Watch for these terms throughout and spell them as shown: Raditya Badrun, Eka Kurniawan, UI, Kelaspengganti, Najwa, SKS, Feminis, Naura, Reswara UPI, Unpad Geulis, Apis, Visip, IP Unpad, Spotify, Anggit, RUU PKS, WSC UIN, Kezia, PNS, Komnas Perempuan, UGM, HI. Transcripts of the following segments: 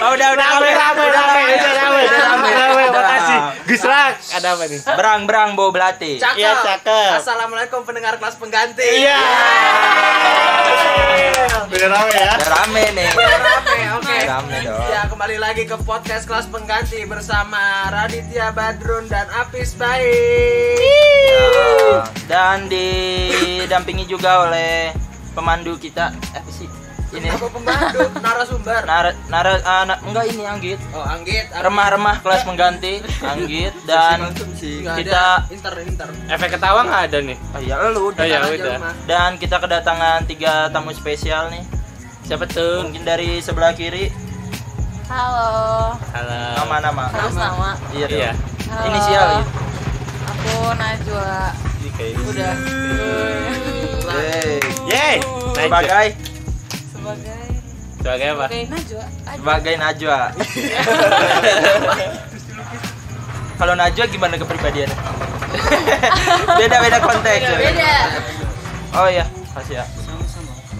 Oh, udah rame. Makasih. Gusrak, ada apa nih? Berang-berang bau belati. Iya, cakep. Assalamualaikum pendengar kelas pengganti. Iya. Udah rame ya? Udah rame nih. Oke. Rame dong. Ya, kembali lagi ke podcast kelas pengganti bersama Raditya Badrun dan Apis. Baik. Dan didampingi juga oleh pemandu kita. Apa sih? Ini apa pembantu narasumber? Enggak ini Anggit. Oh, Anggit. Remah-remah kelas mengganti Anggit dan kita inter. Efek ketawa enggak ada nih. Oh iya, lu udah. Dan kita kedatangan 3 tamu spesial nih. Siapa tuh? Mungkin dari sebelah kiri. Halo. Nama-nama. Harus nama. Iya. Inisial ya. Aku Najwa. Udah. Yeay. Sebagai apa? Sebagai Najwa. Kalau Najwa gimana kepribadiannya? Beda konteks. Beda. Oh iya, Asia. Sama.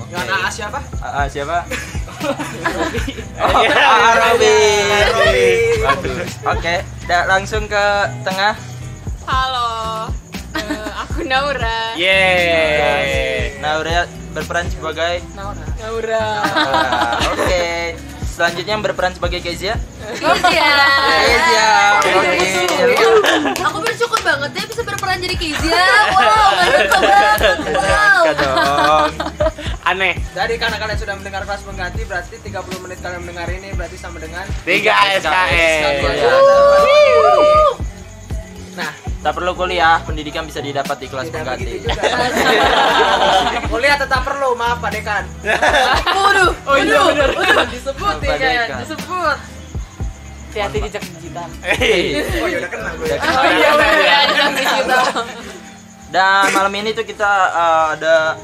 Okay. Yang Asia apa? Siapa? Robi. Oke, langsung ke tengah. Halo. Aku Naura. Yeay. Naura berperan sebagai Naura. Oke. Selanjutnya yang berperan sebagai Kezia. Aku bersyukur banget ya bisa berperan jadi Kezia. Wow, keren banget. Wow. Aneh. Jadi karena kalian sudah mendengar kelas pengganti, berarti 30 menit kalian mendengar ini berarti sama dengan 3 SKS. Nah, tak perlu kuliah, pendidikan bisa didapat di kelas pengganti. Kuliah tetap perlu, maaf Pak Dekan. Waduh, disebut. Hati-hati jejak digital. Oh ya udah kena gue. Dan malam ini tuh kita ada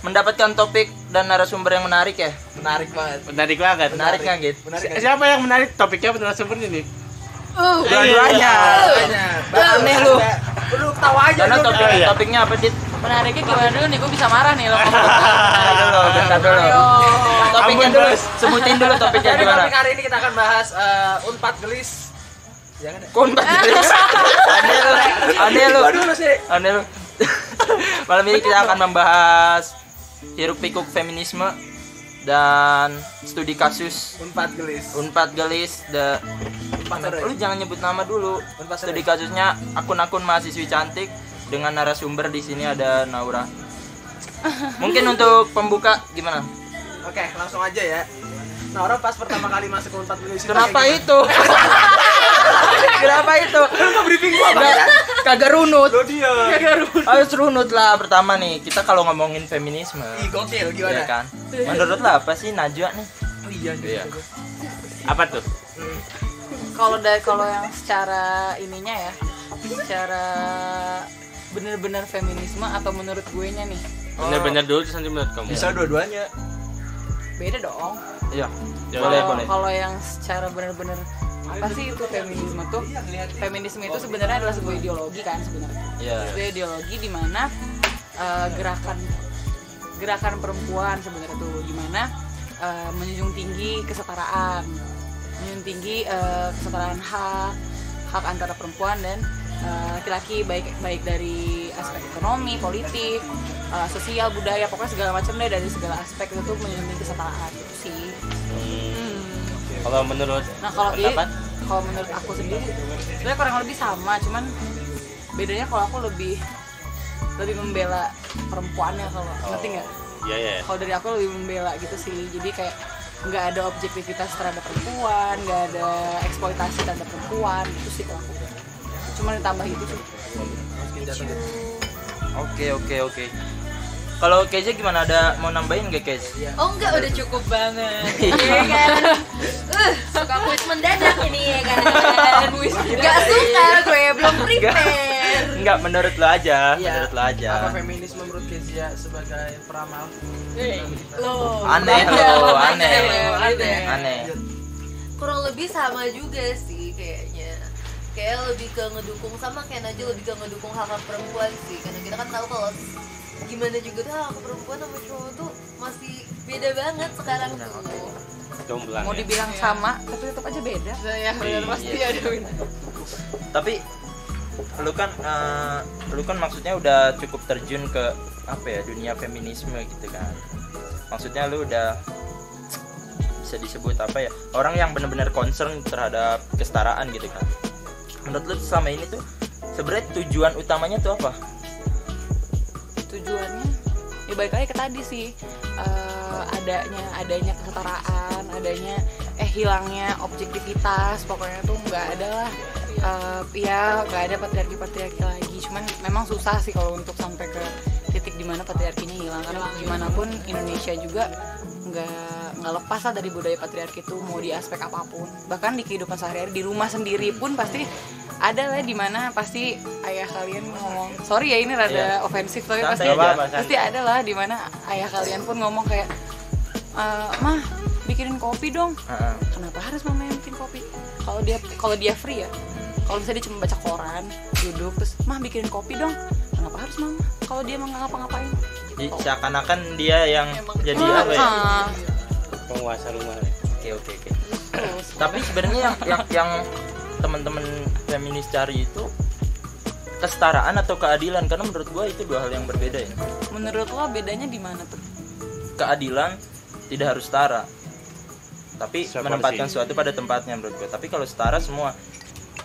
mendapatkan topik dan narasumber yang menarik ya. Menarik banget. Menariknya gitu. Siapa yang menarik topiknya dan narasumbernya nih? Banyak. Lu tahu aja. Karena topiknya apa sih? Menariknya gimana dulu nih, gue bisa marah nih lo. Bentar dulu. Topiknya dulu, sebutin dulu topiknya gimana. Topik hari ini kita akan bahas Unpad Geulis. Unpad Geulis. Aneh lu. Malam ini kita akan membahas hiruk pikuk feminisme dan studi kasus Unpad Geulis. Lu jangan nyebut nama dulu. Studi kasusnya akun-akun mahasiswi cantik dengan narasumber di sini ada Naura. Mungkin untuk pembuka gimana? Oke, langsung aja ya. Naura pas pertama kali masuk Unpad Geulis. Kenapa itu? Lu enggak briefing gua apa? Kagak runut. Harus runut lah pertama nih. Kita kalau ngomongin feminisme. Ih, gokil gimana? Ya kan? Menurut lah apa sih Najwa nih? Oh iya. Apa tuh? Kalau yang secara ininya ya. Secara bener-bener feminisme atau menurut gue nya nih? Bener-bener dulu terus nanti menurut kamu. Bisa dua-duanya. Beda dong. Iya. Boleh. Kalau yang secara bener-bener apa sih itu feminisme tuh? Feminisme itu sebenarnya adalah sebuah ideologi kan sebenarnya. Sebuah ideologi di mana gerakan perempuan sebenarnya tuh gimana menjunjung tinggi kesetaraan, menjunjung tinggi kesetaraan hak antara perempuan dan laki-laki, baik dari aspek ekonomi, politik, sosial, budaya, pokoknya segala macam deh, dari segala aspek itu tuh menjunjung tinggi kesetaraan gitu sih. Kalau menurut pendapat? Kalau menurut aku sendiri, sebenarnya kurang lebih sama, cuman bedanya kalau aku lebih membela perempuannya kalau ngerti nggak? Iya. Kalau dari aku lebih membela gitu sih, jadi kayak nggak ada objektivitas terhadap perempuan, nggak ada eksploitasi terhadap perempuan, itu sih kalau aku. Cuman ditambah gitu sih. Oke. Kalau Kezia gimana, ada mau nambahin nggak Kez? Oh enggak, udah cukup banget. Iya kan? Suka kuis mendadak ini ya kan? Gak suka gue, belum prepare. Enggak, menurut lo aja. Apa feminisme menurut Kezia sebagai peramal? Aneh. Kurang lebih sama juga sih kayaknya. Kayak lebih ke ngedukung, sama kayak Najwa lebih ke ngedukung hak perempuan sih. Karena kita kan tahu kalau gimana juga tuh aku perempuan sama cowok tuh masih beda banget sekarang tuh. Jomblang, mau dibilang ya sama, tapi tetap aja beda. Ya, benar pasti ada win. Tapi lu kan maksudnya udah cukup terjun ke apa ya, dunia feminisme gitu kan. Maksudnya lu udah bisa disebut apa ya, orang yang benar-benar concern terhadap kesetaraan gitu kan. Menurut lu selama ini tuh sebenarnya tujuan utamanya tuh apa? Tujuannya ya balik lagi ke tadi sih, adanya kesetaraan, adanya hilangnya objektivitas, pokoknya tuh nggak ada lah ya nggak ada patriarki lagi. Cuman memang susah sih kalau untuk sampai ke titik dimana patriarkinya hilang, karena gimana pun Indonesia juga nggak lepas lah dari budaya patriarki itu, mau di aspek apapun. Bahkan di kehidupan sehari-hari di rumah sendiri pun pasti ada lah, dimana pasti ayah kalian ngomong, sorry ya ini rada ofensif tapi pasti ada lah dimana ayah kalian pun ngomong kayak, mah bikinin kopi dong. Kenapa harus mama yang bikin kopi? Kalau dia free ya, kalau misalnya dia cuma baca koran duduk terus mah bikinin kopi dong, kenapa harus mama? Kalau dia nggak ngapa-ngapain gitu. Seakan-akan dia yang jadi apa ya, penguasa rumah. Oke. Tapi sebenarnya yang teman-teman feminis cari itu kesetaraan atau keadilan, karena menurut gua itu dua hal yang berbeda ya. Menurut lo bedanya di mana tuh? Keadilan tidak harus setara, tapi menempatkan sesuatu pada tempatnya menurut gua. Tapi kalau setara semua,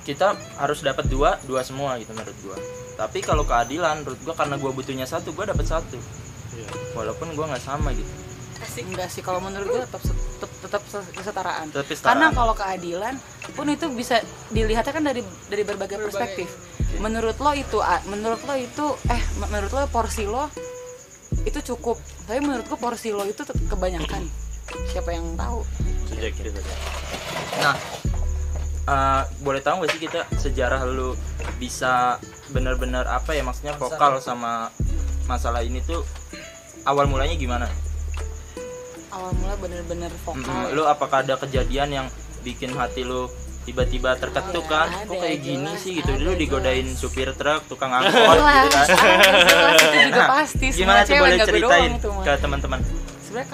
kita harus dapat dua semua gitu menurut gua. Tapi kalau keadilan menurut gua, karena gua butuhnya satu, gua dapat satu. Iya. Walaupun gua nggak sama gitu. Enggak sih, kalau menurut gue tetap kesetaraan. Karena kalau keadilan pun itu bisa dilihatnya kan dari berbagai perspektif. Menurut lo porsi lo itu cukup. Tapi menurut gue porsi lo itu kebanyakan. Siapa yang tahu? Nah, boleh tahu nggak sih kita sejarah lo bisa benar-benar apa ya, maksudnya vokal sama masalah ini tuh awal mulanya gimana? Awal mula bener-bener vokal. Lu apakah ada kejadian yang bikin hati lu tiba-tiba terketuk kan? Kok kayak gini jelas, sih gitu. Dulu digodain supir truk, tukang angkot gitu kan. Itu juga pasti. Gimana sih, boleh ceritain ke teman-teman? Sebenarnya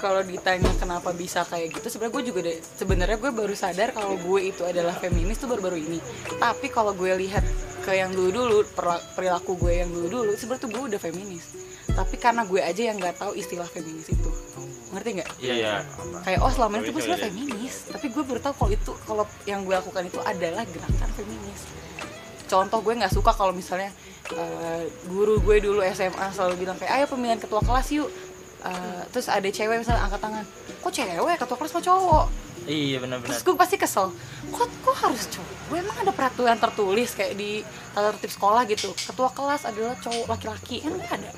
kalau ditanya kenapa bisa kayak gitu, sebenarnya gue baru sadar kalau gue itu adalah feminis tuh baru-baru ini. Tapi kalau gue lihat ke yang dulu-dulu, perilaku gue yang dulu-dulu, sebenarnya tuh gue udah feminis. Tapi karena gue aja yang nggak tahu istilah feminis itu. Ngerti nggak? Iya. Kayak selama ini gue sebenarnya feminis, tapi gue baru tahu kalau yang gue lakukan itu adalah gerakan feminis. Contoh, gue nggak suka kalau misalnya guru gue dulu SMA selalu bilang kayak, ayo pemilihan ketua kelas yuk. Terus ada cewek misalnya angkat tangan, kok cewek ketua kelas mau cowok? Iya, benar-benar. Terus gue pasti kesel, kok harus cowok? Gue emang ada peraturan tertulis kayak di tata tertib sekolah gitu, ketua kelas adalah cowok laki-laki, kan nggak ada.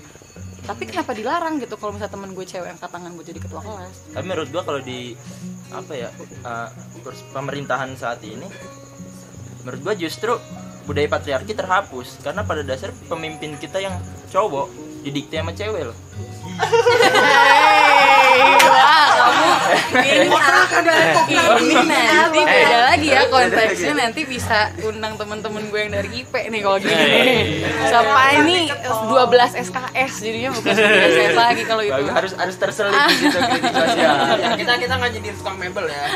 Tapi kenapa dilarang gitu kalau misalnya temen gue cewek angkat tangan buat jadi ketua kelas? Tapi menurut gue kalau di apa ya, kurs pemerintahan saat ini, menurut gue justru budaya patriarki terhapus, karena pada dasar pemimpin kita yang cowok didikte sama cewek loh. Wah, kamu ini nanti beda lagi ya konteksnya, nanti bisa undang teman-teman gue yang dari IP nih kalau gini. Sampai ini 12 SKS jadinya bukan SKS lagi kalau itu. Harus terselip gitu kritikasinya. Kita nggak jadi tukang mebel ya.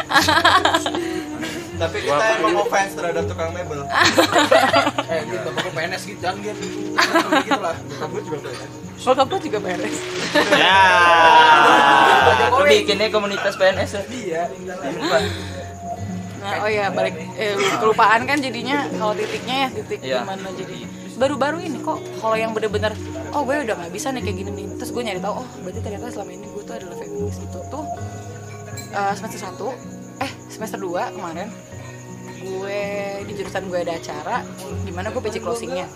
Tapi kita emang offense terhadap tukang mebel. Gitu, aku PNS gitu, Anggit gitu lah. Kamu juga PNS. Kalau kamu juga PNS. Ya. Lu bikinnya komunitas PNS ya? Iya. Nah, balik kelupaan kan jadinya kalau titiknya ya, titik gimana jadi. Baru-baru ini kok kalau yang benar-benar gue udah enggak bisa nih kayak gini nih. Terus gue nyari tahu, berarti ternyata selama ini gue tuh adalah feminis itu tuh semester 1, semester 2 kemarin gue di jurusan gue ada acara di mana gue PC closingnya.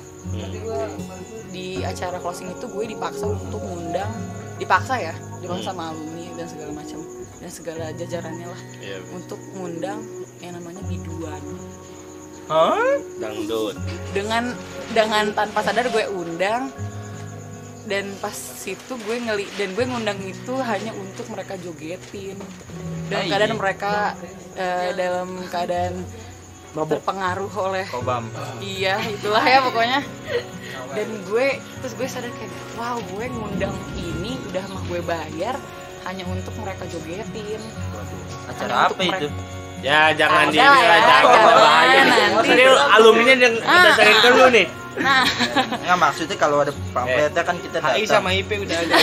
Di acara closing itu gue dipaksa untuk ngundang, dipaksa sama alumni dan segala macam dan segala jajarannya lah, untuk ngundang yang namanya biduan. Dangdut. Dengan tanpa sadar gue undang, dan pas situ gue gue ngundang itu hanya untuk mereka jogetin dalam keadaan mereka dalam keadaan terpengaruh oleh Obam. Iya, itulah ya pokoknya. Dan gue terus gue sadar kayak wow, gue ngundang ini udah mah gue bayar hanya untuk mereka jogetin. Acara apa itu? Ya jangan dinilah, jangan bahaya. Maksudnya alumninya yang udah sering dulu nih. Nah, nggak maksudnya kalau ada pamfletnya kan kita datang. HI sama IP udah agak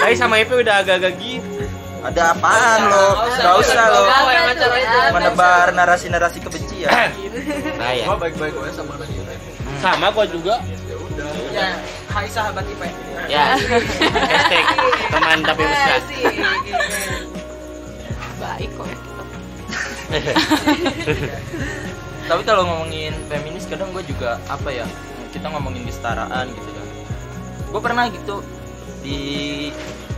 HI sama IP udah agak-agak gitu. Ada apaan lo? Enggak usah lo menebar narasi-narasi kebencian. Nah, ya. Gua baik-baik aja sama tadi. Sama gua juga. Ya udah. Ya, HI sahabat IP. Ya. Hashtag teman tapi mesra. Baik kok. Tapi kalau ngomongin feminis kadang gue juga apa ya, kita ngomongin kesetaraan gitu kan. Gue pernah gitu di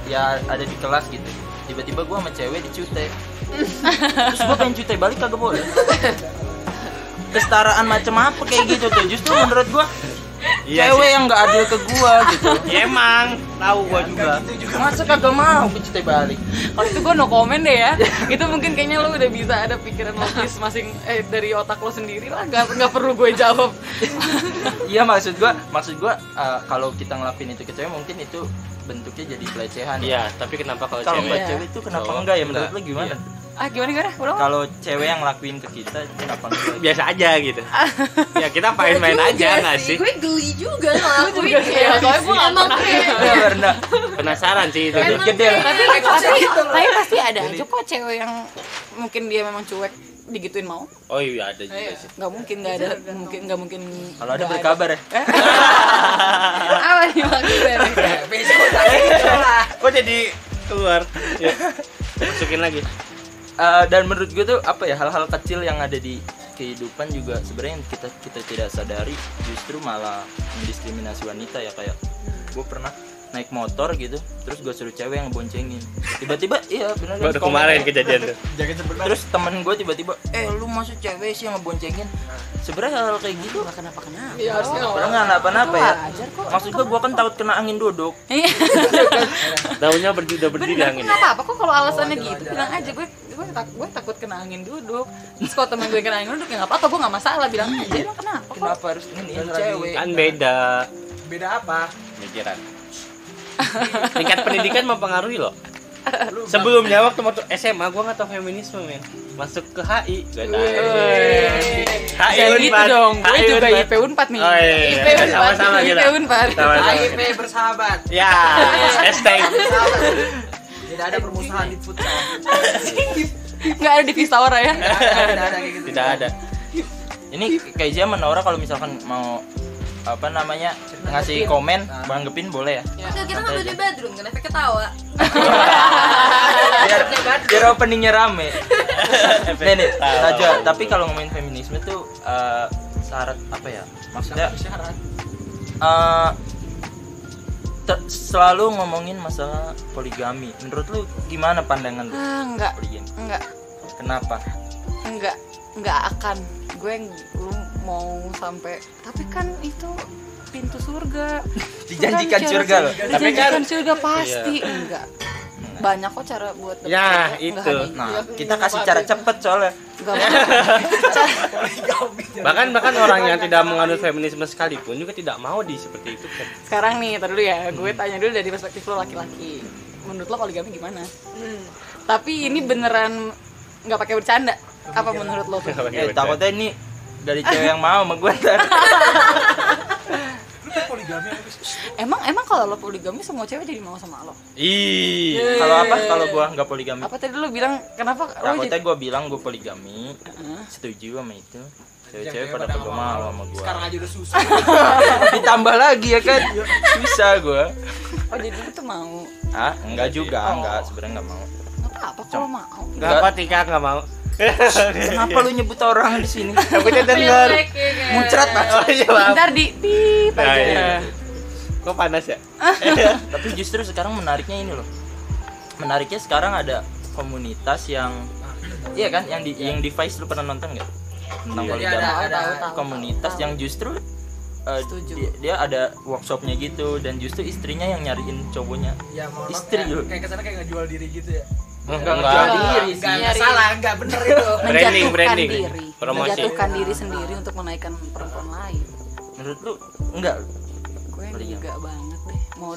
ya ada di kelas gitu, tiba-tiba gue sama cewek dicute, terus gue pengen cute balik kagak boleh. Kesetaraan macam apa kayak gitu tuh, justru menurut gue iya, cewek sih yang nggak adil ke gue gitu. Emang tahu gue juga masa kagak mau cute balik. Kalau itu gue no comment deh ya. Itu mungkin kayaknya lo udah bisa ada pikiran logis masing dari otak lo sendiri lah, nggak perlu gue jawab. Iya maksud gue kalau kita ngelakuin itu ke cewek mungkin itu bentuknya jadi pelecehan. Iya, tapi kenapa kalau cewek itu kenapa enggak ya? Menurut lo gimana? Iya. Ah gimana? Kalau cewek yang ngelakuin ke kita kenapa enggak? Biasa aja gitu. Ya kita main-main aja enggak sih? Gue geli juga ngelakuin ya. Soalnya gue enggak pernah. Penasaran sih itu. Gede. Tapi pasti ada aja kok cewek yang mungkin dia memang cuek digituin mau. Oh iya ada juga sih. Enggak mungkin. Kalau ada berkabar ya. Apa nih maksudnya? Besok lah. Kok jadi keluar. Masukin lagi. Dan menurut gue tuh apa ya, hal-hal kecil yang ada di kehidupan juga sebenarnya yang kita tidak sadari justru malah mendiskriminasi wanita ya. Kayak gue pernah naik motor gitu, terus gue suruh cewek yang boncengin. Tiba-tiba, iya benar. Baru kemarin kejadian tuh. Terus temen gue tiba-tiba, lu masuk cewek sih yang ngeboncengin. Sebenarnya hal kayak gitu nggak kenapa-kenapa. Iya harusnya nggak kenapa-kenapa ya. Maksud gue kan takut kena angin duduk. Daunnya udah berdiri angin. Kenapa? Kok kalau alasannya gitu bilang aja gue takut kena angin duduk. Terus kalau temen gue kena angin duduk ya nggak apa-apa, gue nggak masalah bilang aja. Kenapa harus ini cewek? Kan beda. Beda apa? Pikiran. Tingkat pendidikan mempengaruhi loh. Sebelumnya waktu SMA gue nggak tahu feminisme men, masuk ke HI gak tahu. HI gitu dong, gue juga IP Unpad nih. IP Unpad sama IP Unpad. IP bersahabat. Ya, hashtag. Tidak ada permusuhan di futsal. Nggak ada di Pisawara ya? Tidak ada. Ini Kezia sama Naura kalau misalkan mau apa namanya ngasih komen banggepin boleh ya? Enggak, kita nggak boleh Badrun kan efek ketawa. Biar openingnya rame. Nih Najwa, tapi kalau ngomongin feminisme tuh syarat apa ya? Maksudnya selalu ngomongin masalah poligami. Menurut lu gimana pandangan lu? Enggak. Kenapa? Enggak akan. Gue mau sampai, tapi kan itu pintu surga. Dijanjikan surga loh. Dijanjikan surga pasti enggak. Banyak kok cara buat dapet. Ya itu. Nah, kita kasih cara cepet soalnya. Bahkan orang yang tidak menganut feminisme sekalipun juga tidak mau di seperti itu kan. Sekarang nih, ntar dulu ya. Gue tanya dulu dari perspektif lo laki-laki. Menurut lo poligami gimana? Tapi ini beneran nggak pakai bercanda. Apa menurut lo? Takutnya ini dari cewek yang mau sama gue ntar. Lu poligami habis. Emang kalau lo poligami semua cewek jadi mau sama lo? Ih. Kalau gue nggak poligami? Apa tadi lo bilang kenapa? Takutnya gue bilang gue poligami. Setuju sama itu. Cewek-cewek pada kagak mau sama gue. Sekarang aja udah susah. Ditambah lagi ya kan? Susah gue. Oh jadi lo tuh mau? Ah enggak juga, enggak sebenarnya nggak mau. Apa kalau mau? Enggak apa Tika nggak mau. Kenapa lu nyebut orang di sini? Takutnya denger muncrat banget. Bentar di pip aja. Kok panas ya? Tapi justru sekarang menariknya ini loh. Menariknya sekarang ada komunitas yang iya kan yang di Vice lu pernah nonton enggak? Tentang poligami. Ada komunitas yang justru dia ada workshopnya gitu dan justru istrinya yang nyariin cowoknya. Istri lu. Kayak kesana kayak ngejual diri gitu ya. Enggak salah, enggak bener itu. Menjatuhkan diri sendiri untuk menaikkan perempuan lain. Menurut lu enggak? Gue enggak banget deh. Mau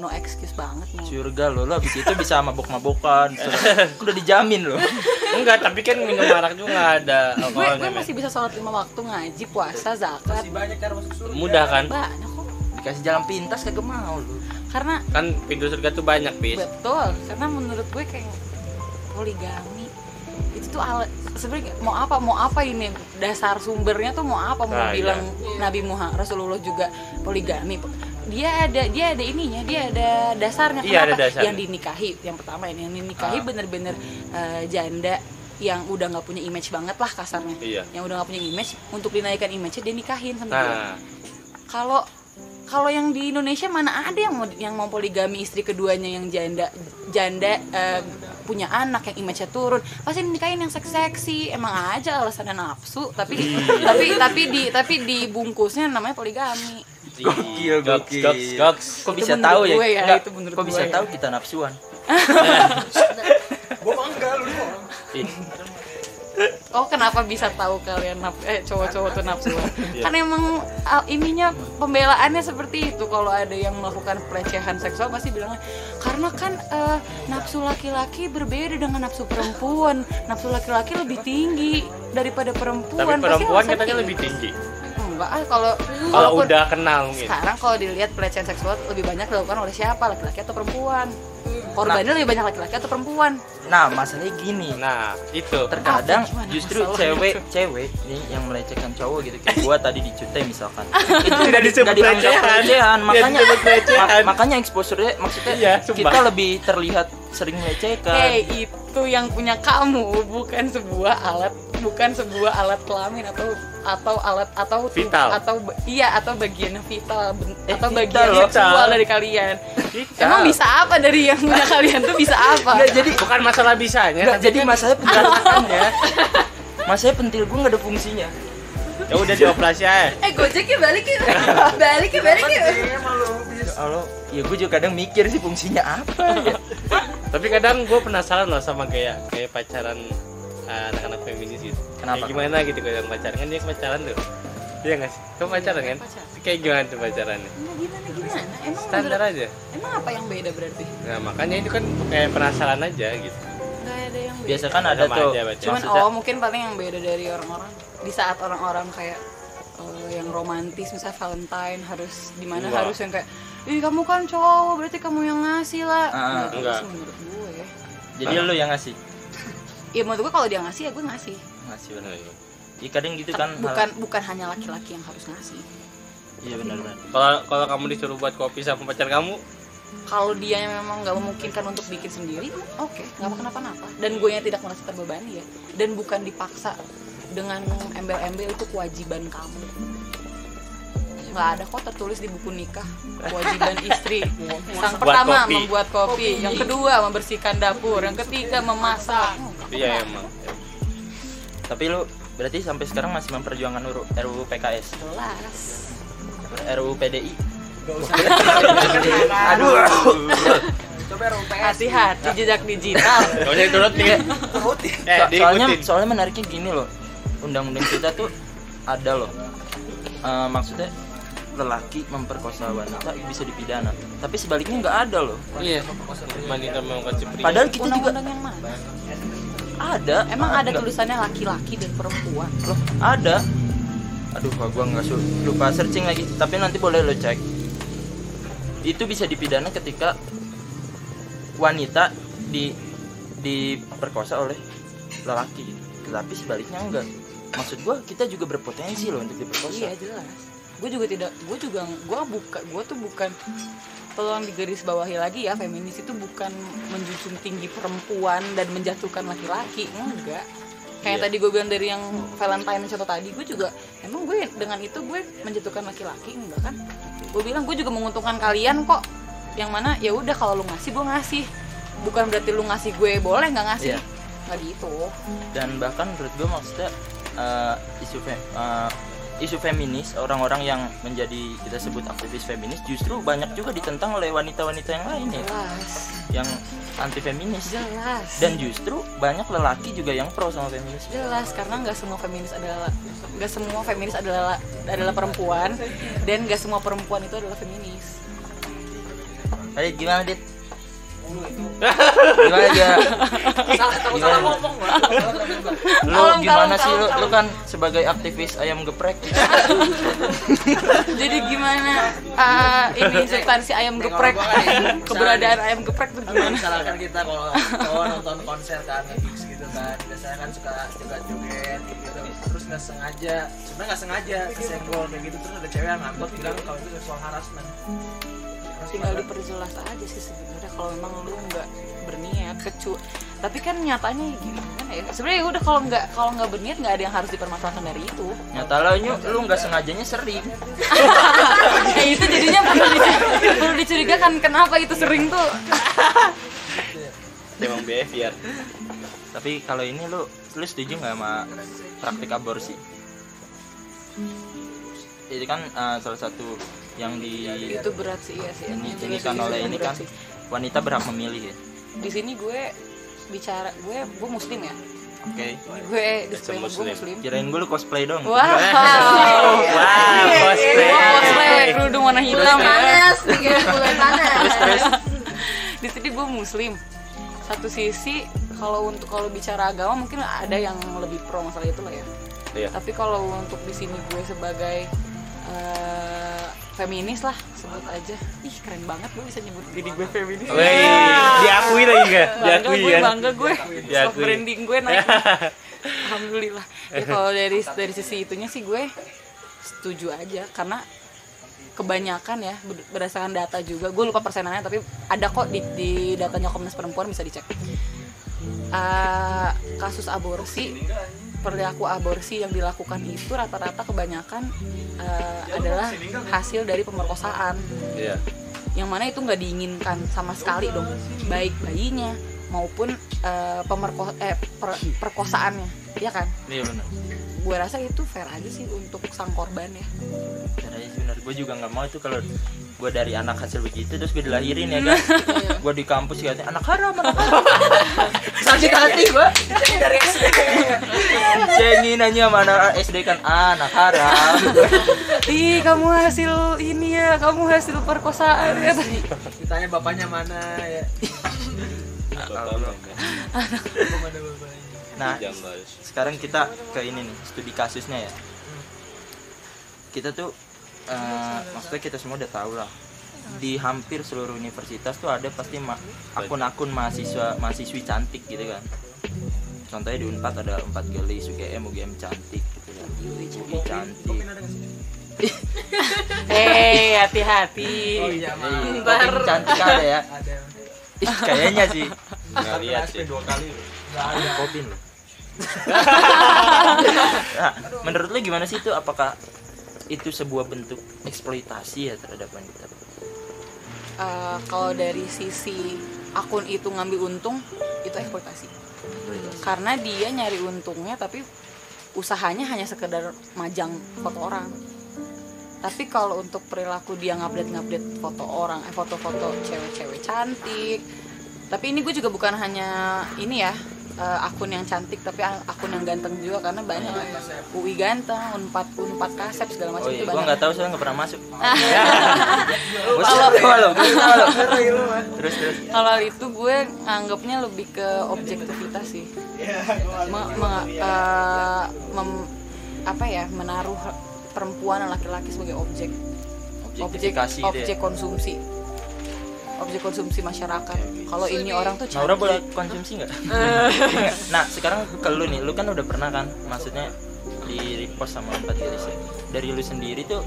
no excuse banget nih. Surga lo abis itu bisa mabok-mabokan. Udah dijamin lo. Enggak, tapi kan minum arak juga enggak ada alkoholnya. Gue masih bisa sholat 5 waktu, ngaji, puasa, zakat. Masih banyak cara masuk surga. Mudah kan? Banyak kok. Dikasih jalan pintas kagak mau lo. Karena kan pintu surga tuh banyak, Bis. Betul. Karena menurut gue kayak poligami itu tuh sebenarnya mau apa ini dasar sumbernya tuh mau apa, mau bilang Nabi Muhammad Rasulullah juga poligami. Dia ada ininya, dia ada dasarnya. Kenapa? Ada dasar. Yang dinikahi, yang pertama ini yang dinikahi bener-bener janda yang udah nggak punya image banget lah kasarnya, yang udah nggak punya image untuk dinaikkan image dia nikahin sama dia. Kalau yang di Indonesia mana ada yang mau poligami istri keduanya yang janda punya anak yang image-nya turun, pasti nikahin yang seksi-seksi. Emang aja alasannya nafsu, tapi dibungkusnya namanya poligami. Gokil. Kok bisa tahu ya? Kok bisa tahu kita nafsuan? Gua enggak, lu orang. Oh, kenapa bisa tahu kalian cowok-cowok tuh nafsuan? Kan emang ininya pembelaannya seperti itu. Kalau ada yang melakukan pelecehan seksual pasti bilangnya karena kan nafsu laki-laki berbeda dengan nafsu perempuan. Nafsu laki-laki lebih tinggi daripada perempuan. Tapi perempuan katanya lebih tinggi. Enggak, kalau udah kenal gitu. Sekarang kalau dilihat pelecehan seksual lebih banyak dilakukan oleh siapa? Laki-laki atau perempuan? Korbannya lebih banyak laki-laki atau perempuan? Nah, masalahnya gini. Nah, itu terkadang justru cewek nih yang melecehkan cowok gitu. Kayak gua tadi dicutai misalkan. Itu tidak disebut pelecehan. Makanya exposure-nya maksudnya kita lebih terlihat sering melecehkan. Hey, itu yang punya kamu, bukan sebuah alat kelamin atau vital atau bagian vital atau bagian seksual dari kalian. Vital. Emang bisa apa dari yang punya kalian tuh bisa apa? Nggak, jadi bukan masalah bisanya. Nggak, jadi masalah penjelasannya. Masalah pentil gue nggak ada fungsinya. Ya udah dioperasi aja. Gojeknya balikin. Halo, ya gue juga kadang mikir sih fungsinya apa. Ya. Tapi kadang gue penasaran loh sama kayak pacaran anak-anak feminis gitu. Kenapa? Kayak gimana gitu kalau yang pacaran kan dia pacaran tuh. Iya enggak sih? Kamu pacaran kan? Kayak gimana tuh pacarannya? Gimana? Emang standar aja. Emang apa yang beda berarti? Nah, makanya itu kan kayak penasaran aja gitu. Enggak ada yang beda. Biasa kan ada tuh. Cuman mungkin paling yang beda dari orang-orang di saat orang-orang kayak yang romantis misalnya Valentine harus di mana harus yang kayak ih kamu kan cowok berarti kamu yang ngasih lah. Enggak. Menurut gue ya. Jadi lu yang ngasih. Ya menurut gue kalau dia ngasih ya gue ngasih. Ngasih benar ya. Ya kadang gitu kan. Bukan hanya laki-laki yang harus ngasih. Iya benar. Kalau kamu disuruh buat kopi sama pacar kamu, kalau dia memang nggak memungkinkan untuk bikin sendiri, oke, nggak apa kenapa-napa. Dan gue yang tidak merasa terbebani ya. Dan bukan dipaksa dengan embel-embel itu kewajiban kamu. Nggak ada kok tertulis di buku nikah kewajiban istri. Yang pertama membuat kopi, yang kedua membersihkan dapur, yang ketiga memasak. Iya emang. Tapi lu berarti sampai sekarang masih memperjuangkan RUU PKS? Jelas. RUU PDI? Gak usah. Aduh. Hati-hati jejak digital. Soalnya turutin. Soalnya menariknya gini loh. Undang-undang kita tuh ada loh. Maksudnya lelaki memperkosa wanita bisa dipidana, tapi sebaliknya nggak ada loh. Iya. Wanita memperkosa pria. Padahal kita juga yang mana? Ada. Emang ada tulisannya laki-laki dan perempuan. Loh, ada. Aduh, gua nggak lupa searching lagi. Tapi nanti boleh lo cek. Itu bisa dipidana ketika wanita diperkosa oleh lelaki, tapi sebaliknya enggak. Maksud gue kita juga berpotensi loh untuk diperkosa. Iya jelas. Gue bukan tolong digaris bawahi lagi ya, feminis itu bukan menjunjung tinggi perempuan dan menjatuhkan laki-laki, enggak. Kayak tadi gue bilang dari yang Valentine contoh tadi, gue juga emang gue dengan itu gue menjatuhkan laki-laki enggak kan? Gue bilang gue juga menguntungkan kalian kok. Yang mana ya udah kalau lu ngasih gue ngasih. Bukan berarti lu ngasih gue boleh nggak ngasih. Nggak gitu. Dan bahkan menurut gue maksudnya isu isu feminis, orang-orang yang menjadi kita sebut aktivis feminis justru banyak juga ditentang oleh wanita-wanita yang lain ya, yang anti feminis. Jelas. Dan justru banyak lelaki juga yang pro sama feminis. Jelas, karena nggak semua feminis adalah perempuan, dan nggak semua perempuan itu adalah feminis. Adit, gimana Dit? Gimana aja? Salah ngomong lah. Lu gimana sih lu kan sebagai aktivis ayam geprek. Jadi gimana ini substansi ayam geprek? Keberadaan ayam geprek tuh gimana? Misalkan kita kalau nonton konser kan gigs gitu kan, biasanya kan suka joget-joget gitu. Terus sebenarnya nggak sengaja kesenggol kayak gitu, terus ada cewek yang ngangkut bilang kalau itu sexual harassment. Tinggal diperjelas aja sih sebenarnya kalau memang lu nggak berniat tapi kan nyatanya gimana ya sebenarnya, udah kalau nggak berniat nggak ada yang harus dipermasalahkan dari itu. Nyata lo lu nggak sengajanya sering. Itu jadinya perlu dicurigakan kenapa itu sering tuh. Emang behavior. Tapi kalau ini lu setuju nggak sama praktik aborsi? Jadi kan salah satu yang di itu berat sih ya sih. Ini kan oleh ini kan wanita berhak memilih ya. Di sini gue muslim ya. Oke. Okay. Gue muslim. Kirain gue lu cosplay dong. Wow, cosplay. Cosplay kerudung warna hitam. Panas, 30 panas. Di sini gue muslim. Satu sisi kalau bicara agama mungkin ada yang lebih pro masalah itu lah ya. Iya. Tapi kalau untuk di sini gue sebagai feminis lah sebut aja, ih keren banget gue bisa nyebut diri gue feminis. Diakui lagi gak? Diakui kan? Bangga gue, self branding gue naik. Alhamdulillah. Ya kalau dari sisi itunya sih gue setuju aja, karena kebanyakan ya berdasarkan data juga, gue lupa persenannya tapi ada kok di datanya Komnas Perempuan, bisa dicek. Kasus aborsi, perilaku aborsi yang dilakukan itu rata-rata kebanyakan adalah hasil dari pemerkosaan, yang mana itu nggak diinginkan sama sekali dong, baik bayinya maupun perkosaannya, ya kan? Iya benar. Gue rasa itu fair aja sih untuk sang korban ya. Fair aja sebenarnya. Gue juga nggak mau itu kalau gue dari anak hasil begitu terus gue dilahirin ya kan. Gue di kampus katanya anak haram. Sakit hati gue. Dari SD. Cengin nanya sama anak SD kan anak haram. Ih kamu hasil ini ya, kamu hasil perkosaan ya. Ditanya bapaknya mana ya. Anak. Nah, sekarang kita ke ini nih, studi kasusnya ya. Kita tuh, maksudnya kita semua udah tahu lah. Di hampir seluruh universitas tuh ada pasti akun-akun mahasiswi cantik gitu kan. Contohnya di Unpad ada Unpad Geulis, UGM cantik gitu kan. UI cantik. Hei, hati-hati. Unpad cantik ada ya. Kayaknya sih. Nggak lihat sih. Kopin loh. Nah, menurut lo gimana sih itu? Apakah itu sebuah bentuk eksploitasi ya terhadap wanita? Kalau dari sisi akun itu ngambil untung, itu eksploitasi. Karena dia nyari untungnya, tapi usahanya hanya sekedar majang foto orang. Tapi kalau untuk perilaku dia ngupdate foto orang, foto-foto cewek-cewek cantik. Tapi ini gue juga bukan hanya ini ya. Akun yang cantik tapi akun yang ganteng juga, karena banyak UI ganteng, Unpad kasep segala macam. Itu banyak. Gua nggak tahu soalnya nggak pernah masuk. Terus. Kalau itu gue anggapnya lebih ke objektivitas sih. Menaruh perempuan dan laki-laki sebagai objek konsumsi. Objek konsumsi masyarakat. Kalau ini orang tuh Naura boleh konsumsi nggak? Nah sekarang ke lu nih, lu kan udah pernah kan, maksudnya di repost sama Unpad Geulis. Dari lu sendiri tuh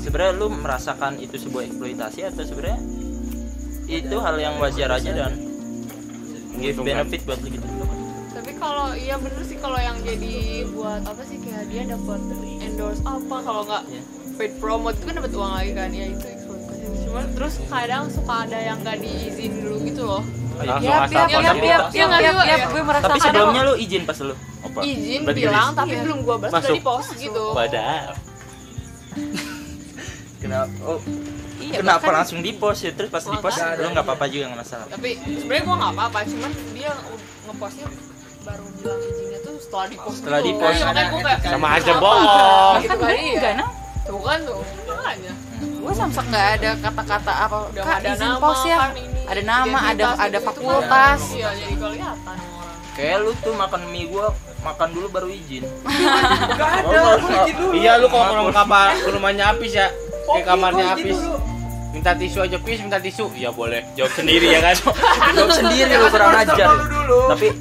sebenarnya lu merasakan itu sebuah eksploitasi atau sebenarnya itu hal yang wajar aja dan give benefit buat lu gitu? Tapi kalau iya bener sih, kalau yang jadi buat apa sih kayak dia dapat endorse apa kalau nggak paid promote itu kan dapat uang lagi kan ya, itu terus kadang suka ada yang nggak diizin dulu gitu loh. Iya, gue merasa. Tapi sebelumnya lu izin pas lu? Izin bilang, tapi belum gue balas udah di post gitu. Padahal. Kenapa? Oh, iya, kenapa bahkan langsung di-post ya? Terus pas di-post lu nggak apa-apa juga, nggak masalah. Tapi sebenarnya gua nggak apa-apa, cuman dia ngepostnya baru bilang izinnya tuh setelah di-post. Setelah di-post. Sama aja bohong. Kan gue juga nang. Tuh kan tuh aja. Gue samsak nggak ada kata-kata apa. Udah ada nama post ya. Ada nama, ada fakultas. Iya, jadi kelihatan orang. Kayak lu tuh makan mie gua makan dulu baru izin. Enggak ada, gua izin dulu. Iya, lu kalau ngomong ke rumahnya Apis ya. Ke kamarnya Apis. Minta tisu aja, Pis, minta tisu. Ya boleh. Jawab sendiri ya kan. Jawab sendiri lu kurang ajar.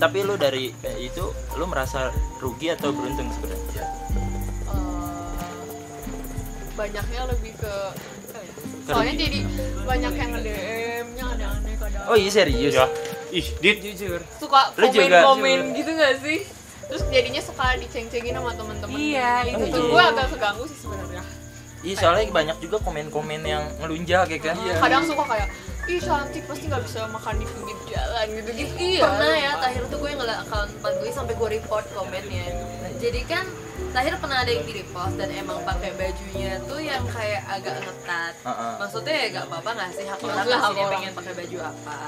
Tapi lu dari itu lu merasa rugi atau beruntung sebenarnya? Banyaknya lebih ke soalnya jadi banyak yang nge-DM-nya aneh-aneh kadang. Oh iya serius? Ya. Ih, Dit jujur. Suka komen-komen gitu enggak sih? Terus jadinya suka diceng-cengin sama teman-teman. Iya, itu tuh gue agak keganggu sih sebenarnya. Iya, soalnya banyak juga komen-komen yang ngelunjak ya kan. Kadang suka kayak, ih cantik pasti nggak bisa makan di pinggir jalan gitu-gitu. Iya. Pernah ya, terakhir tuh gue ngelak akun Unpad gue sampai gue report komennya. Jadi kan terakhir pernah ada yang di repost dan emang pakai bajunya tuh yang kayak agak ngetat. Maksudnya ya gak apa-apa gak sih, hak orang sini pengen pakai baju apa.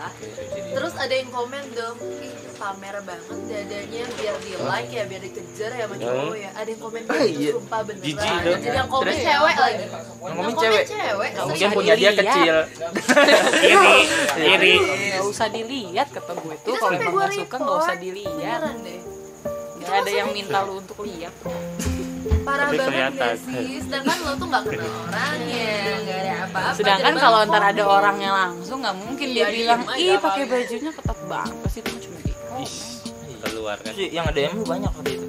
Terus ada yang komen dong, ih pamer banget dadanya biar di like ya, biar dikejar ya sama cowok ya. Ada yang komen gitu, sumpah beneran. Jadi yang komen cewek lagi. Yang komen cewek, mungkin punya dia kecil. Iri. Gak usah dilihat kata gue tuh, kalau emang gak suka gak usah dilihat. Gak ada yang minta lu untuk lihat. Parah banget sih, sedangkan lo tuh gak kenal orangnya, gak ada apa-apa. Sedangkan kalau ntar ada orangnya langsung gak mungkin dia bilang, ih pakai bajunya ketat banget, pasti itu cuma di keluar kan. Yang DM lu banyak waktu itu.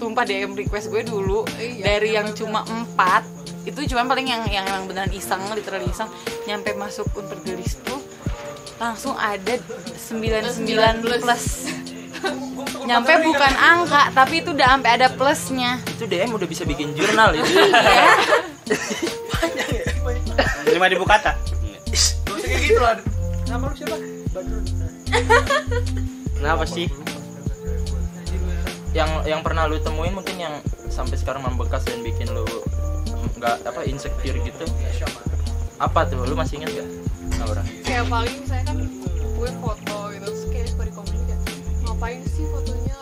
Sumpah DM request gue dulu dari yang cuma 4 itu cuma paling yang beneran iseng, literally iseng, nyampe masuk Unpad Geulis tuh langsung ada 99+. Nyampe bukan angka, tapi itu udah sampai ada plusnya. Itu DM udah bisa bikin jurnal itu. Iya. Banyak ya? 5.000 kata? Gak usah kayak gitu lah. Nama lu siapa? Badrun. Kenapa sih? Yang pernah lu temuin mungkin yang sampai sekarang membekas dan bikin lu gak apa insecure gitu. Apa tuh? Lu masih inget gak? Naura? Kayak paling misalnya kan gue foto gitu, terus kayak suka dikomen gitu. Ngapain sih fotonya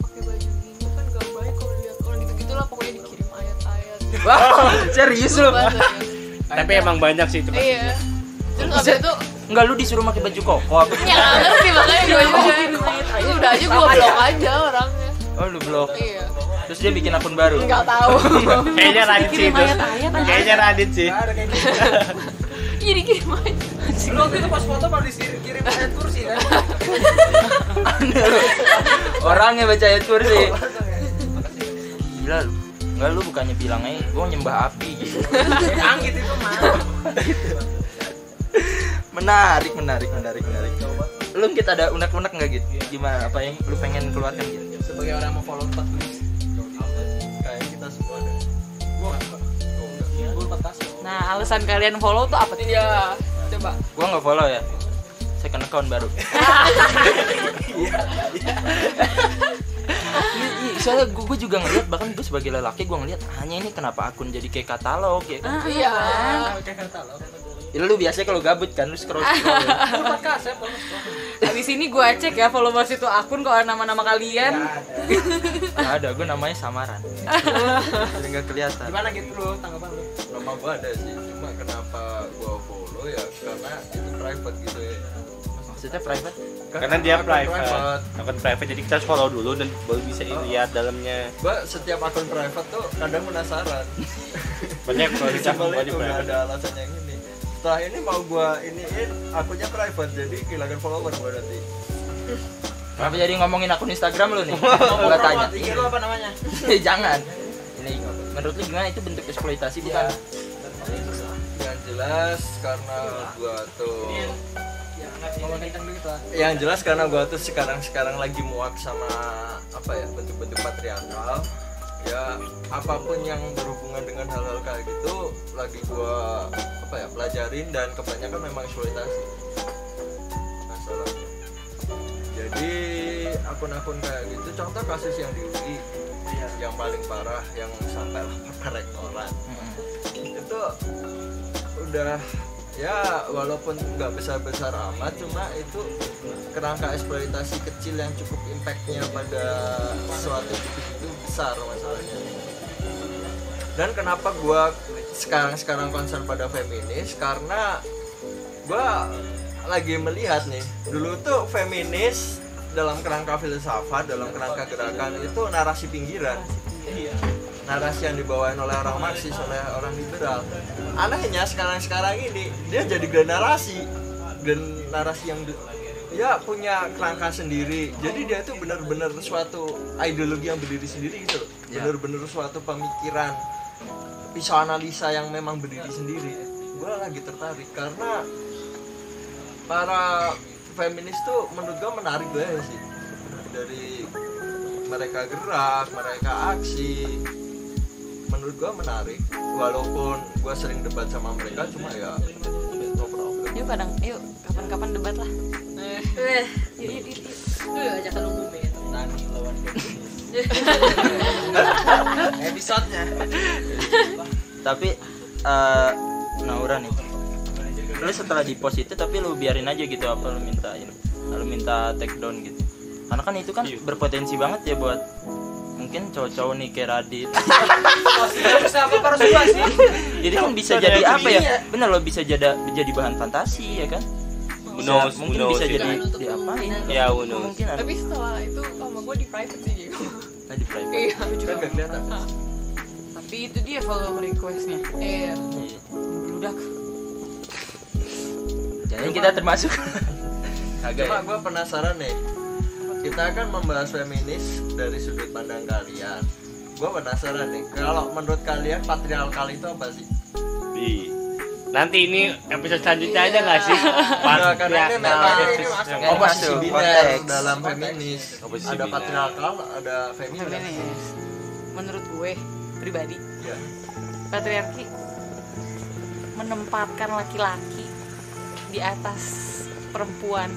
pakai baju gini, kan gak baik kalau lihat orang gitu-gitu lah, pokoknya dikirim ayat-ayat. Wow, serius lu? Tapi emang banyak sih itu. Iya. Terus abis itu enggak lu disuruh pakai baju koko apa? Ya enggak ngerti makanya baju. Udah aja gua blok aja orangnya. Oh, lu blok. Iya. Terus dia bikin akun baru. Enggak tahu. Kayaknya Radit sih itu. Kayaknya Radit sih. Jadi kirim aja. Lu waktu itu pas foto malah dikirim ayat kursi kan? Aneh lu. Orangnya baca ayat kursi. Gila lu. Enggak lu bukannya bilang aja, gua nyembah api gitu. Anggit itu malu. Menarik. Lu Git ada unek-unek enggak Git? Gimana apa yang lu pengen keluarkan gitu? Sebagai orang mau follow Unpad Geulis. Kayak kita semua ada. Nah, alasan kalian follow tuh apa? Iya, coba. Gua nggak follow ya. Second account baru. Soalnya gue juga ngeliat, bahkan gue sebagai lelaki gue ngeliat hanya ini kenapa akun jadi kayak katalog ya kan? Iya. Kayak katalog. Ya lu biasanya kalau gabut kan lu scroll. Habis ini gue cek ya follow mas itu akun kalau nama-nama kalian. Nggak ada, gue namanya samaran. Jadi nggak kelihatan. Gimana gitu lu tanggapan lu? Nama gue ada sih, cuma kenapa gue follow ya karena itu private gitu ya. Maksudnya private? Karena dia private. Akun private jadi kita harus follow dulu dan baru bisa lihat dalamnya. Gue setiap akun private tuh kadang penasaran. Banyak kalau dicampur itu nggak ada alasan yang ini. Setelah ini mau gue iniin akunnya private jadi kehilangan follower gue nanti. Kenapa jadi ngomongin akun Instagram lu nih? Gue tanya. IG lu apa namanya? Jangan. Ini menurut lu gimana itu bentuk eksploitasi bukan? Yang jelas karena gue tuh. Yang jelas karena gue tuh sekarang lagi muak sama apa ya bentuk-bentuk patriarkal. Ya apapun yang berhubungan dengan hal-hal kayak gitu lagi gue apa ya pelajarin dan kebanyakan memang eksploitasi masalahnya. Jadi akun-akun kayak gitu contoh kasus yang di UI yang paling parah yang sampai lapor ke rektorat. Itu udah ya walaupun nggak besar-besar amat, cuma itu kerangka eksploitasi kecil yang cukup impactnya pada suatu titik itu besar masalahnya. Dan kenapa gue sekarang concern pada feminis, karena gue lagi melihat nih, dulu tuh feminis dalam kerangka filsafat, dalam kerangka gerakan itu narasi pinggiran, narasi yang dibawain oleh orang Marxis, oleh orang liberal. Anehnya sekarang ini dia jadi generasi yang ya punya kerangka sendiri. Jadi dia tuh benar-benar suatu ideologi yang berdiri sendiri gitu loh, benar-benar suatu pemikiran, psikoanalisa yang memang berdiri sendiri. Gue lagi tertarik karena para feminis tuh menurut gue menarik banget sih, dari mereka gerak, mereka aksi, menurut gue menarik. Walaupun gue sering debat sama mereka, cuma ya no problem. Yuk kapan-kapan debat lah. Yuk aja kalau ngomongin tentang lawan episode-nya. Tapi Naura nih, lu setelah di post itu tapi lu biarin aja gitu, apa lu minta take down gitu, karena kan itu kan berpotensi banget ya buat mungkin cowok-cowok nih kayak Radit. Jadi kan bisa jadi apa ya, bener lo, bisa jadi bahan fantasi ya kan, mungkin bisa jadi diapain ya, mungkin. Tapi setelah itu sama gue di private sih gitu, di private iya juga nggak kelihatan, tapi itu dia follow requestnya iya udah. Jadi kita termasuk. Cuma gue penasaran nih, kita kan membahas feminis dari sudut pandang kalian. Gue penasaran nih, kalau menurut kalian patriarkal itu apa sih? Nanti ini episode selanjutnya aja nggak sih? Karena ini memang oposisi biner dalam feminis. Ada patriarkal, ada feminis. Menurut gue pribadi, patriarki menempatkan laki-laki di atas perempuan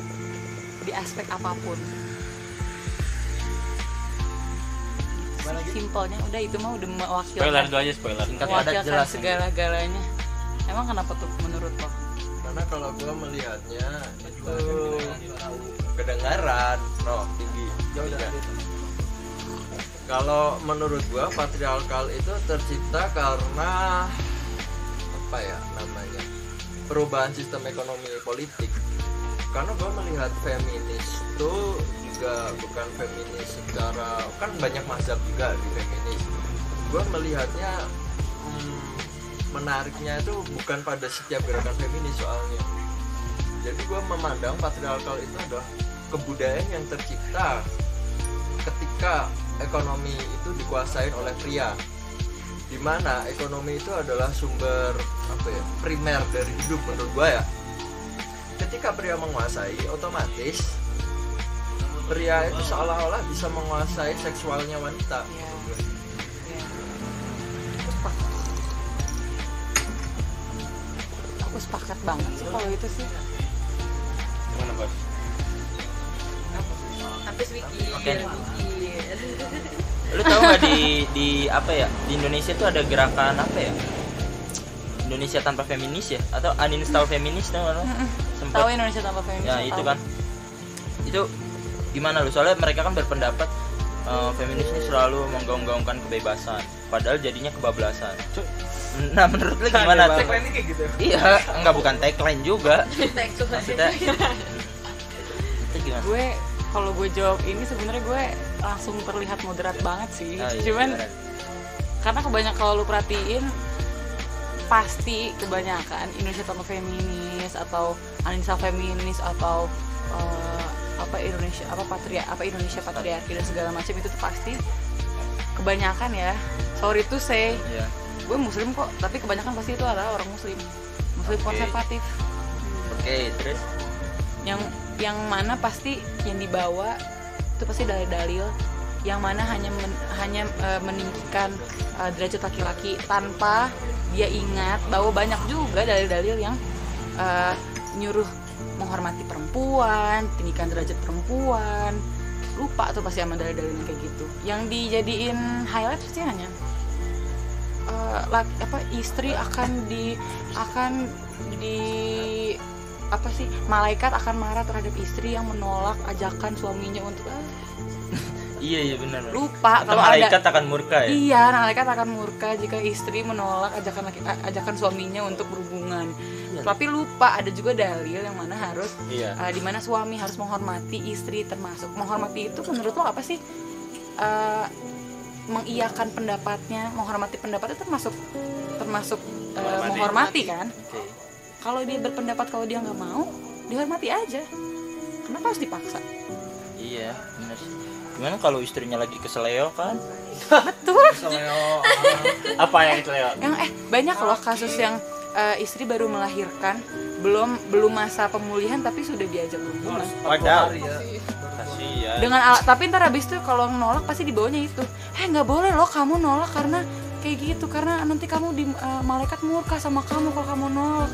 di aspek apapun. Simpelnya udah, itu mah udah mewakilkan segala-galanya. Emang kenapa tuh menurut lo? Karena kalau gue melihatnya itu kedengaran tinggi. Kalau menurut gue patriarkal itu tercipta karena apa ya namanya, perubahan sistem ekonomi politik. Karena gue melihat feminis itu juga bukan feminis secara, kan banyak mazhab juga di feminis. Gue melihatnya menariknya itu bukan pada setiap gerakan feminis soalnya. Jadi gue memandang patriarkal itu adalah kebudayaan yang tercipta ketika ekonomi itu dikuasain oleh pria, di mana ekonomi itu adalah sumber apa ya, primer dari hidup menurut gue ya. Ketika pria menguasai, otomatis pria itu seolah-olah bisa menguasai seksualnya wanita. Aku sepakat banget sih kalau itu sih. Gimana bos? Tapi sedikit. Lu tahu nggak di apa ya, di Indonesia tuh ada gerakan apa ya, Indonesia tanpa feminis ya, atau uninstall feminis, tau nggak? Tahu Indonesia tanpa feminis? Ya itu kan, itu gimana lu? Soalnya mereka kan berpendapat feminis ini selalu menggaung-gaungkan kebebasan, padahal jadinya kebablasan. Nah menurut lu gimana? Tagline kayak gitu? Iya, enggak, bukan tagline juga. Maksudnya itu gimana? Gue kalau gue jawab ini sebenarnya gue langsung terlihat moderat banget sih. Oh, iya, cuman beneran. Karena kebanyakan kalau lu perhatiin pasti kebanyakan Indonesia tanpa feminis atau Anissa feminis atau Indonesia patriarki dan segala macam itu tuh pasti kebanyakan ya. Sorry to say. Yeah. Gue muslim kok, tapi kebanyakan pasti itu adalah orang muslim konservatif. Oke, terus yang mana pasti yang dibawa itu pasti dalil-dalil yang mana hanya meninggikan derajat laki-laki tanpa dia ingat bahwa banyak juga dalil-dalil yang nyuruh menghormati perempuan, tinggikan derajat perempuan, lupa tuh pasti sama dalil-dalilnya kayak gitu. Yang dijadiin highlight pasti hanya istri akan malaikat akan marah terhadap istri yang menolak ajakan suaminya untuk Iya benar. Lupa kalau malaikat akan murka ya. Iya, malaikat akan murka jika istri menolak ajakan suaminya untuk berhubungan. Iya. Tapi lupa ada juga dalil yang mana harus di mana suami harus menghormati istri termasuk. Menghormati itu menurut lo apa sih? Mengiyakan pendapatnya, menghormati pendapatnya termasuk menghormati kan? Okay. Kalau dia berpendapat, kalau dia nggak mau, dihormati aja. Kenapa harus dipaksa? Iya, benar. Gimana kalau istrinya lagi keseleo kan? Betul. Keseleo. Apa yang keseleo? Yang banyak loh kasus yang istri baru melahirkan, belum masa pemulihan tapi sudah diajak berhubungan. Padahal ya. Kasihan. Dengan tapi ntar abis itu kalau nolak pasti dibawanya itu. Nggak boleh loh kamu nolak karena kayak gitu, karena nanti kamu malaikat murka sama kamu kalau kamu nolak.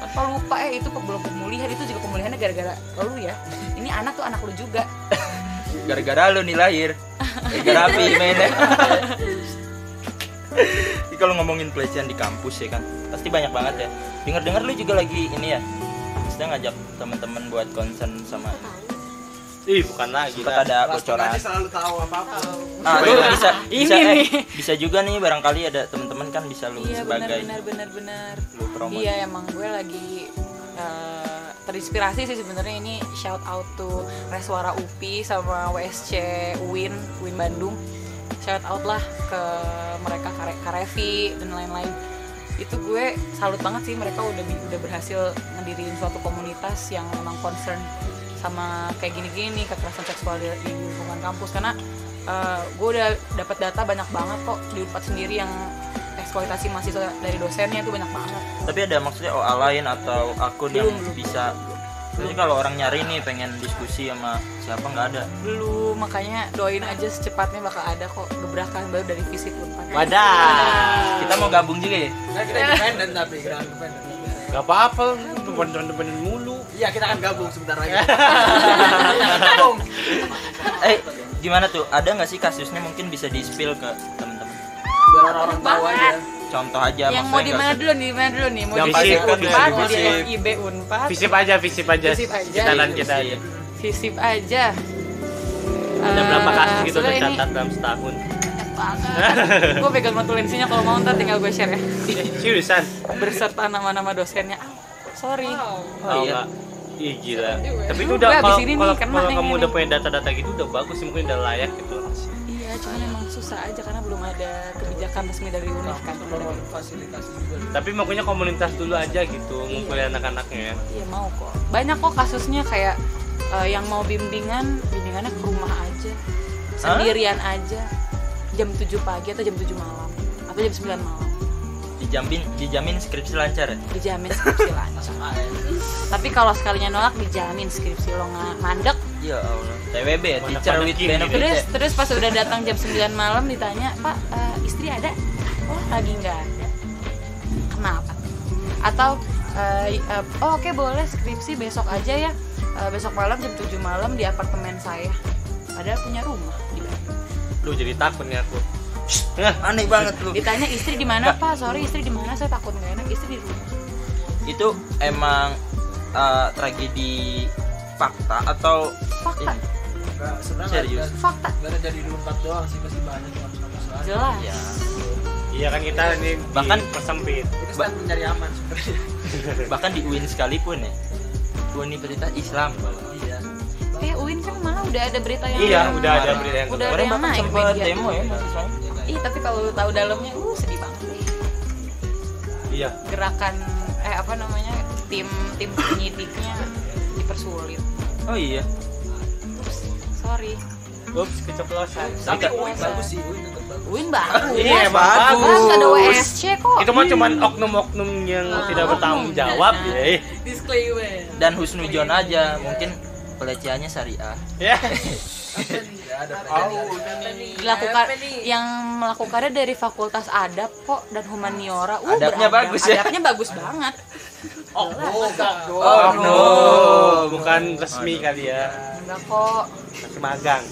Apa lupa itu belum pemulihan, itu juga pemulihannya gara-gara lu ya. Ini anak tuh anak lu juga. Gara-gara lu nih lahir, gara-gara api mainnya. Kalau ngomongin pelecehan di kampus ya kan, pasti banyak banget ya. Dengar-dengar lu juga lagi ini ya, sedang ngajak teman-teman buat concern sama. Bukan lagi. Kita ada bocoran. Pasti selalu tahu apa-apa. Nah, bisa juga nih barangkali ada teman-teman kan bisa lu sebagai. Iya benar. Lu promosi. Iya emang gue lagi. Terinspirasi sih sebenarnya ini, shout out to Reswara UPI sama WSC UIN Bandung. Shout out lah ke mereka, Karevi dan lain-lain. Itu gue salut banget sih, mereka udah berhasil ngediriin suatu komunitas yang memang concern sama kayak gini-gini kekerasan seksual di lingkungan kampus. Karena gue udah dapat data banyak banget kok di Unpad sendiri yang eksploitasi mahasiswa dari dosennya itu banyak banget. Tapi ada maksudnya OA lain atau akun belum, yang bisa. Jadi kalau orang nyari nih pengen diskusi sama siapa nggak ada. Belum, makanya doain aja secepatnya bakal ada kok gebrakan baru dari Visip Unpad. Wadah. Kita mau gabung juga ya? Nah, kita independen tapi gak apa-apa, temen-temen mulu. Iya, kita akan gabung sebentar lagi. Gabung. Gimana tuh? Ada nggak sih kasusnya mungkin bisa di-spill ke temen-temen? Biar orang-orang tahu aja. Contoh aja yang mau di mana dulu nih mau di Unpad, di IP Unpad. Visip aja. Visip aja. Ada berapa kasus gitu tercatat dalam setahun? Gue pegang notulensinya, kalau mau ntar tinggal gue share ya. Seriusan. Berserta nama-nama dosennya. Sorry. Oh iya. Ih gila. Tapi itu udah kalau kamu udah punya data-data gitu udah bagus sih, mungkin udah layak gitu. Iya, cuma memang susah aja karena belum ada kebijakan resmi dari UNIF kan. Fasilitas juga. Tapi makanya komunitas dulu aja gitu, ngumpulin anak-anaknya ya. Iya, mau kok. Banyak kok kasusnya kayak yang mau bimbingannya ke rumah aja. Sendirian aja. Jam 7 pagi atau jam 7 malam atau jam 9 malam. Dijamin skripsi lancar ya? Dijamin skripsi lancar. Tapi kalau sekalinya nolak dijamin skripsi lo mandek. Ya Allah. TWB ya, teacher with benefit. Terus pas udah datang jam 9 malam ditanya, "Pak, istri ada?" "Oh, lagi enggak ada." Kenapa? Atau oke boleh skripsi besok aja ya. Besok malam jam 7 malam di apartemen saya. Padahal punya rumah. Lu jadi takut nih aku. Aneh banget lu. Ditanya istri di mana, Pak? Sorry, istri di mana? Saya takut nggak enak, istri di rumah. Itu emang tragedi fakta atau fakta? Serius. Fakta. Karena jadi di Unpad doang sih pasti banyak kasus-kasus. Jelas. Ya. Iya kan kita ini bahkan persempit. Kita sedang mencari aman sebenarnya. Bahkan di UIN sekalipun ya. Universitas Islam kalau. Iya. UIN kan malah udah ada berita yang udah ada berita yang naik media demo ya mahasiswanya. Ih, tapi kalau lu tahu dalamnya sedih banget. Iya. Gerakan tim penyidiknya dipersulit. Oh iya. Oops, sorry. Oops, keceplosan. Tapi UIN bagus sih, UIN tetap bagus. UIN bagus. Iya, bagus. Ada WSC kok. Itu mah cuman oknum-oknum yang tidak bertanggung jawab ya. Disclaimer. Dan husnudzon aja mungkin pelecehannya syariah. Ya. Dilakukan yang melakukannya dari Fakultas Adab kok dan Humaniora. Adabnya bagus ya. Adabnya bagus banget. Oh, no. Bukan bukan resmi kali ya. Enggak kok. Masih magang.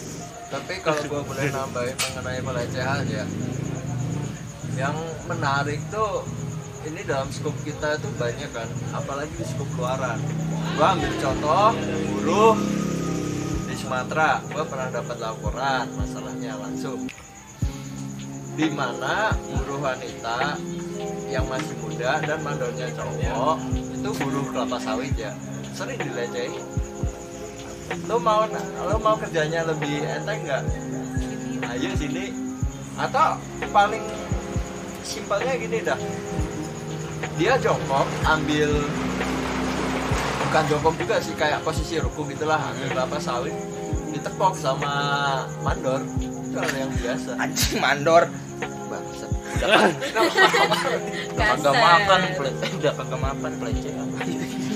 Tapi kalau gue boleh nambahin mengenai pelecehan ya, yang menarik tuh ini dalam skop kita tuh banyak kan, apalagi di skop luaran. Gue ambil contoh buruh di Sumatera, gue pernah dapat laporan masalahnya langsung, di mana buruh wanita yang masih muda dan mandornya cowok itu buruh kelapa sawit ya, sering dilecehin. Lo mau kerjanya lebih enteng nggak? Ayo sini. Atau paling simpelnya gini dah, dia jongkok ambil, bukan jongkok juga sih, kayak posisi ruku gitulah, ambil kelapa sawit ditepok sama mandor. Itu hal yang biasa. Anjing mandor bangsat. Udah kagak makan pelecehan.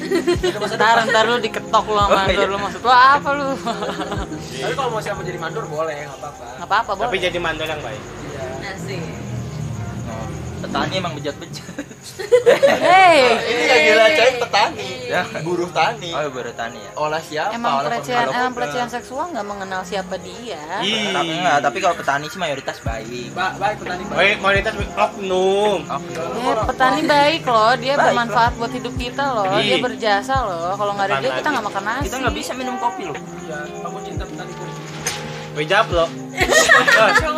Ntar lu diketok lu sama mandor, lu maksud lu apa lu? Tapi kalau mau siapa jadi mandor boleh, nggak apa-apa. Nggak apa-apa boleh. Tapi jadi mandor yang baik. Iya. Asik. Petani emang bejat-bejat. Ini yang dilecehin petani, buruh tani. Oh buruh tani ya. Oleh siapa? Emang pelecehan seksual nggak mengenal siapa dia. Iya. Tapi kalau petani sih mayoritas baik. Baik petani baik. Baik mayoritas oknum. Petani baik loh, dia bermanfaat buat hidup kita loh, dia berjasa loh. Kalau nggak ada dia kita nggak makan nasi. Kita nggak bisa minum kopi loh. Iya. Aku cinta petani kopi. Bejab loh.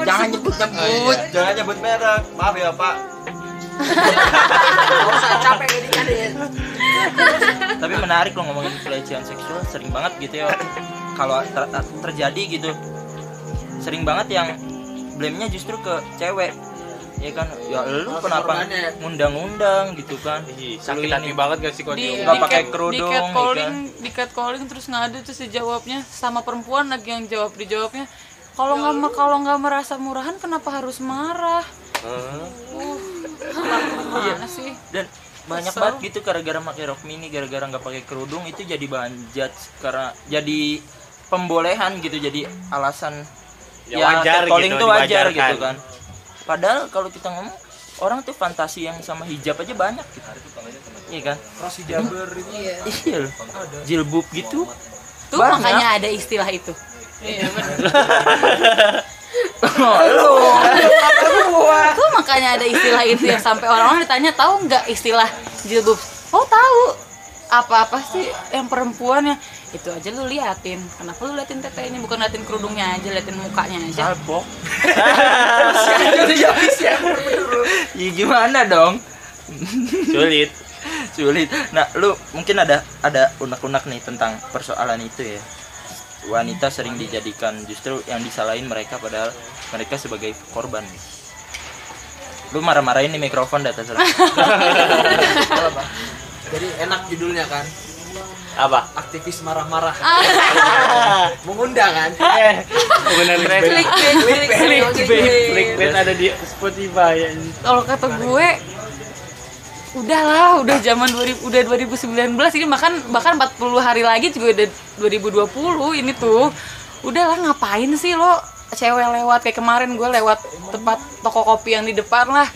Jangan nyebut merek. Maaf ya Pak. Saya capek ngedit. Tapi menarik loh ngomongin pelecehan seksual, sering banget gitu ya. Kalau terjadi gitu, sering banget yang blame-nya justru ke cewek. Ya kan, ya lu kenapa ngundang-undang gitu kan? Sakit hati banget gak sih kalau nggak pakai kerudung? Di catcalling terus ngadu terus dijawabnya sama perempuan lagi yang dijawabnya. Kalau nggak merasa murahan kenapa harus marah? Mana sih? Dan banyak banget gitu gara-gara pakai rok mini, gara-gara nggak pakai kerudung itu jadi banjat karena jadi pembolehan gitu, jadi alasan ya catcalling tuh wajar gitu kan. Padahal kalau kita ngomong orang tuh fantasi yang sama hijab aja banyak gitu. Iya kan? Cross hijaber itu. Iya. Jilbab gitu. Tuh banyak. Makanya ada istilah itu. Iya benar. Tuh makanya ada istilah itu yang sampai orang-orang ditanya tahu nggak istilah jilbab. Oh tahu. Apa-apa sih yang perempuannya itu aja lu liatin, kenapa lu liatin tetenya, bukan liatin kerudungnya aja, liatin mukanya aja. Salpok. Ya gimana dong? Sulit. Nah, lu mungkin ada unek-unek nih tentang persoalan itu ya. Wanita sering dijadikan justru yang disalahin mereka padahal mereka sebagai korban. Lu marah-marahin nih mikrofon data salah. Jadi enak judulnya kan? Apa? Aktivis marah-marah. Mengundang kan? Mengundang klik ada di Spotify. Kalau kata gue udahlah, udah zaman 2000, udah 2019 ini bahkan 40 hari lagi juga udah 2020 ini tuh. Udahlah ngapain sih lo cewek lewat kayak kemarin gue lewat tempat toko kopi yang di depan lah.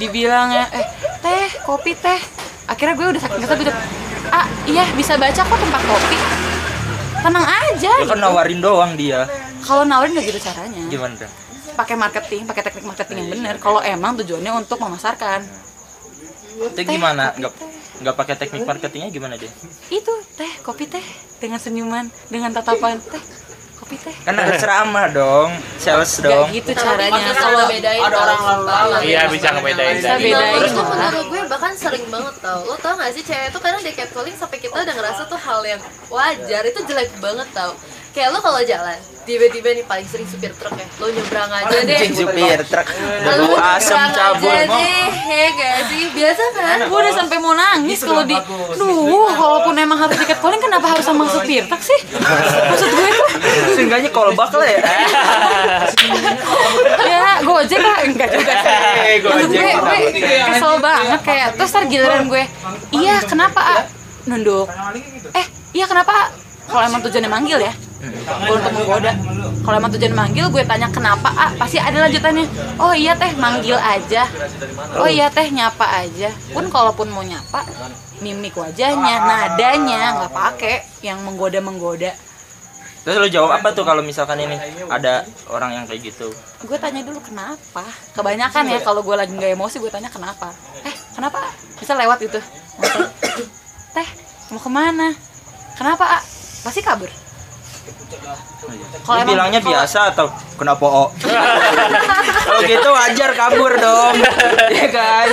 Dibilangnya teh, kopi teh. Akhirnya gue udah sakit kesel gitu. Ah iya bisa baca kok tempat kopi. Tenang aja. Dia kan gitu. Nawarin doang dia. Kalau nawarin gak gitu caranya. Gimana dong? Pakai marketing, pakai teknik marketing yang benar. Kalau emang tujuannya untuk memasarkan. Itu gimana? Enggak pakai teknik marketingnya gimana dia? Itu teh, kopi teh dengan senyuman, dengan tatapan teh. Kopi teh. Kan ada ceramah dong, sales dong. Gak gitu caranya. Kalau ada orang lalu. Iya bisa ngebedain. Terus menurut gue bahkan sering banget tau. Lo tau gak sih cewek itu kadang di catcalling sampai kita udah ngerasa tuh hal yang wajar, itu jelek banget tau. Kayak lo kalau jalan, tiba-tiba nih paling sering supir truk ya. Lo nyebrang aja deh. Supir truk. Bau asem cabul. Heh gak sih? Biasa kan? Gue udah sampai mau nangis kalau di. Duh, walaupun emang harus di catcalling kenapa harus sama supir truk sih? Maksud gue itu seenggaknya kolbak lah ya. Ya, Gojek lah enggak juga sih. Maksud gue kesel banget kayak terus tar giliran gue. Iya, kenapa? Nunduk. Iya, kenapa? Kalau emang tujuannya manggil ya, gue untuk menggoda. Kalau emang tujuan manggil, gue tanya kenapa, ah, pasti ada lanjutannya. Oh iya teh, manggil aja. Oh iya teh, nyapa aja. Pun kalaupun mau nyapa, mimik wajahnya, nadanya, nggak pakai yang menggoda-menggoda. Terus lo jawab apa tuh kalau misalkan ini ada orang yang kayak gitu? Gue tanya dulu kenapa. Kebanyakan ya kalau gue lagi nggak emosi, gue tanya kenapa. Kenapa? Bisa lewat itu. Teh, mau kemana? Kenapa? Pasti kabur. Kalau bilangnya biasa atau kenapa o? Kalau gitu wajar kabur dong, ya kan?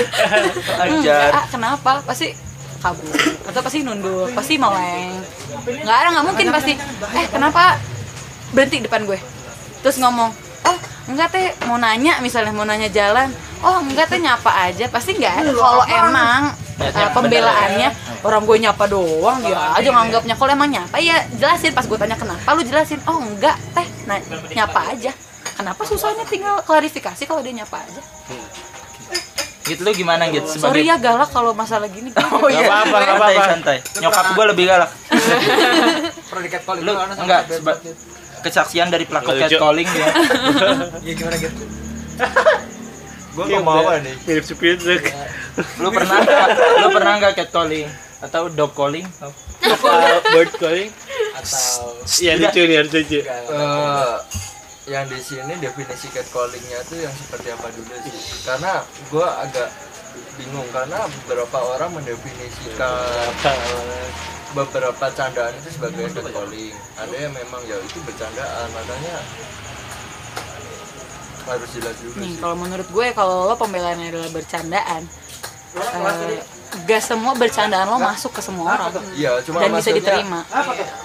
Wajar. Kenapa? Pasti kabur. Atau pasti nunduk, pasti meleng. Nggak ada, nggak mungkin pasti. Kenapa? Berhenti depan gue. Terus ngomong, oh enggak teh mau nanya, misalnya mau nanya jalan. Oh enggak teh nyapa aja, pasti nggak ada. Kalau emang pembelaannya orang gue nyapa doang dia aja nganggapnya. Kalau emang nyapa ya jelasin, pas gue tanya kenapa lu jelasin, oh enggak teh, nah, nyapa aja. Kenapa susahnya, tinggal klarifikasi kalau dia nyapa aja. Gitu lu gimana gitu sebagai... Sorry ya galak kalau masalah gini. Oh iya apa-apa, santai. Nyokap gue lebih galak. Predikat calling lu enggak, kesaksian dari pelaku catcalling dia. Ya gimana gitu. Gue nggak mau nih mirip sepintek. Lu pernah nggak cat calling atau dog calling atau bird calling atau ya lucu nih, harus lucu. Yang di sini definisi cat callingnya tuh yang seperti apa dulu sih, karena gue agak bingung karena beberapa orang mendefinisikan beberapa candaan itu sebagai cat calling. Ada yang memang ya itu bercandaan, makanya harus jelas juga nih. Kalau menurut gue, kalau lo pembelaannya adalah bercandaan, gak semua bercandaan lo masuk ke semua orang ya, cuma dan bisa diterima.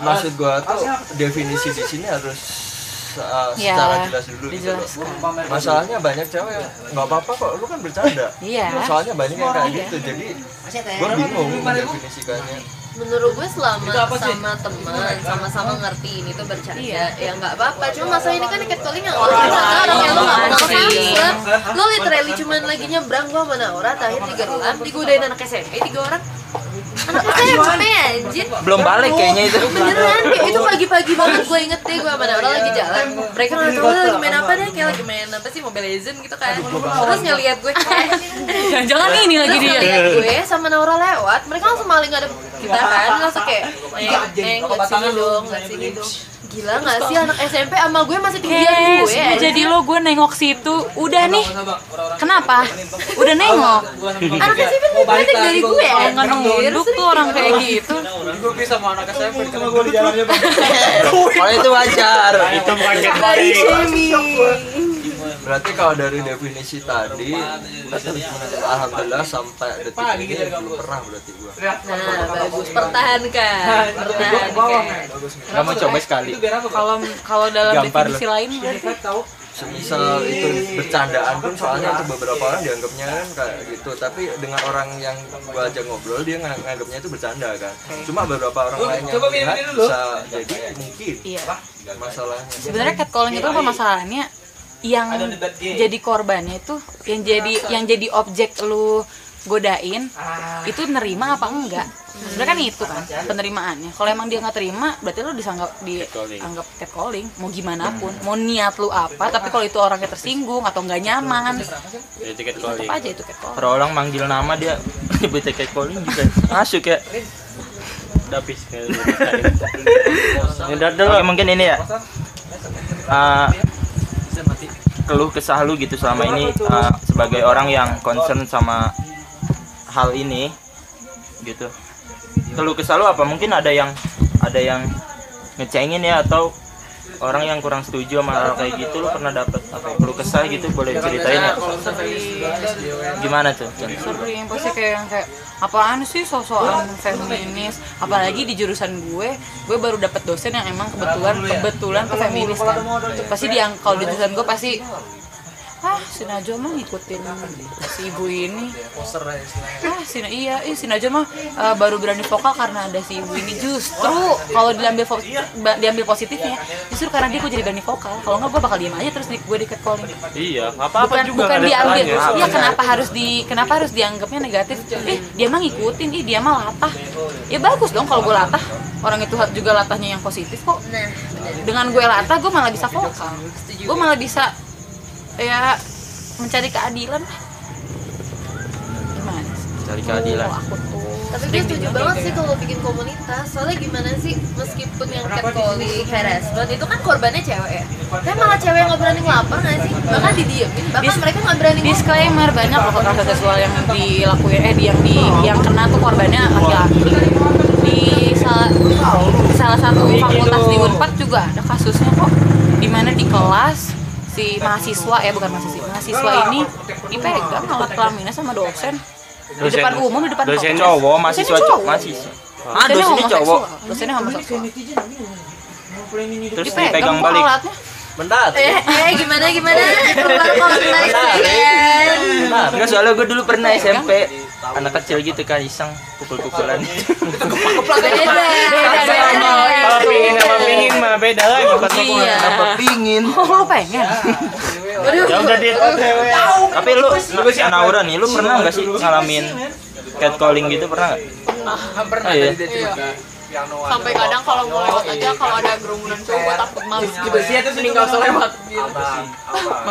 Maksud gue tuh definisi di sini harus secara jelas dulu gitu. Masalahnya banyak cewek nggak apa-apa kok, lo kan bercanda. Soalnya banyak yang kayak gitu, jadi gue bingung mendefinisikannya. Menurut gue selama sama teman sama-sama ngerti ini tuh bercanda, ya nggak apa-apa. Cuma masa ini kan catcalling yang orang sekarang ya, lo nggak kenal kampus, lo literally cuman lagi nyebrang gue sama Naura, terakhir 3 bulan digodain anak SMP 3 orang. Anak SMP anjir, belum balik kayaknya itu. Beneran kayak itu pagi-pagi banget, gue inget deh, gue sama Naura lagi jalan, mereka ngeliat lagi main apa deh, kayak lagi main apa sih, Mobile Legends gitu kan. Terus ngeliat gue, jangan ini lagi dia. Terus gue sama Naura lewat, mereka langsung maling ada kita kan, langsung kayak neng nggak sini dong, nggak sini dong. Gila nggak sih anak SMP sama gue masih tinggian gue. Jadi lo gue nengok situ, udah nih. Kenapa? Udah nengok. Anak SMP lebih pendek dari gue. Nggak nunduk tuh orang kayak gitu. Gue bisa sama anak SMP sama gue di jalannya. Kalau itu wajar. Itu bukan catcalling. Berarti kalau dari definisi tadi, alhamdulillah sampai detik ini belum pernah berarti gua. Nah, bagus, pertahankan. Nggak mau coba sekali. Kalau dalam definisi lain, semisal itu bercandaan pun, soalnya itu beberapa orang dianggapnya kan kayak gitu. Tapi dengan orang yang gua aja ngobrol, dia nganggapnya itu bercanda kan. Cuma beberapa orang lain yang lihat bisa jadi mungkin masalahnya. Sebenarnya catcalling itu apa masalahnya? Yang jadi korbannya itu yang jadi objek lu godain itu nerima apa enggak? Sebenarnya kan itu kan penerimaannya. Kalau emang dia nggak terima, berarti lu dianggap catcalling. Mau gimana pun, mau niat lu apa, tapi kalau itu orangnya tersinggung atau nggak nyaman, tetap aja itu catcalling. Kalau orang manggil nama dia nyebut catcalling juga masuk ya. Dapis kayak gitu. Mungkin ini ya. Keluh kesah lu gitu selama ini sebagai orang yang concern sama hal ini gitu. Keluh kesah lu apa? Mungkin ada yang ngecengin ya, atau orang yang kurang setuju sama hal kayak gitu, lu pernah dapet apa keluh kesah gitu? Boleh ceritain ya? Gimana tuh? Sering pasti kayak apaan sih sosokan feminis, apalagi di jurusan gue baru dapet dosen yang emang kebetulan ke feminis kan. Pasti kalau di jurusan gue pasti si Najwa mah ngikutin si ibu ini. Si Najwa mah baru berani vokal karena ada si ibu ini. Justru kalau diambil positifnya, justru karena dia kok jadi berani vokal. Kalau nggak gue bakal diem aja terus gue di catcalling. Iya, apa-apa juga. Bukan diambil. Iya, kenapa harus dianggapnya negatif? Dia mah ngikutin, dia mah latah. Ya bagus dong kalau gue latah. Orang itu juga latahnya yang positif kok. Nah, dengan gue latah, gue malah bisa vokal, gue malah bisa ya mencari keadilan. Gimana sih? Mencari keadilan. Aku tuh. Tapi gue setuju banget sih kalau bikin komunitas. Soalnya gimana sih, meskipun yang catcalling, harassment itu kan korbannya cewek ya. Tapi malah cewek yang nggak berani ngelapor nggak sih? Bahkan didiemin, bahkan mereka nggak berani. Disclaimer, banyak loh kekerasan seksual yang dilakuin, yang kena tuh korbannya laki-laki. Di salah satu fakultas di Unpad juga ada kasusnya kok, dimana di kelas si mahasiswa mahasiswa ini dipegang alat kelaminnya sama dosen di depan umum, di depan dosen cowok, mahasiswa cowok, dosennya cowok, dosennya homoseksual, terus dipegang balik alatnya. Bentar. Gimana? Bentar. Enggak, soalnya gue dulu pernah SMP anak kecil gitu kan iseng pukul-pukulan. Kalau pingin mah beda lagi pingin. Lu pengen. Tapi lu, Naura nih, lu pernah enggak sih ngalamin catcalling gitu, pernah enggak? Pernah. Sampai kadang kalau mau lewat aja, kalau ada gerumunan cowok takut malas gitu sih, itu meninggal selewat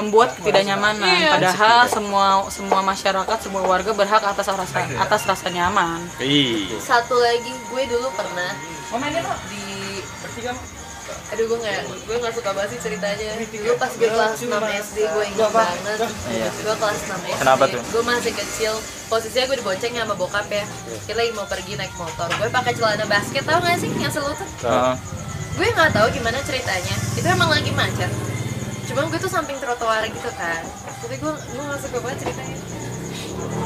membuat ketidaknyamanan. Padahal semua masyarakat, semua warga berhak atas rasa nyaman. Satu lagi, gue dulu pernah gue nggak suka banget sih ceritanya. Dulu pas gue kelas 6 SD, gue ingat banget. Gue kelas 6 SD. Kenapa tuh? Gue masih kecil. Posisinya gue dibonceng sama bokap ya. Kita lagi mau pergi naik motor. Gue pakai celana basket, tau nggak sih yang selutut? Gue nggak tahu gimana ceritanya. Itu emang lagi macet. Cuma gue tuh samping trotoar gitu kan. Tapi gue nggak suka banget ceritanya.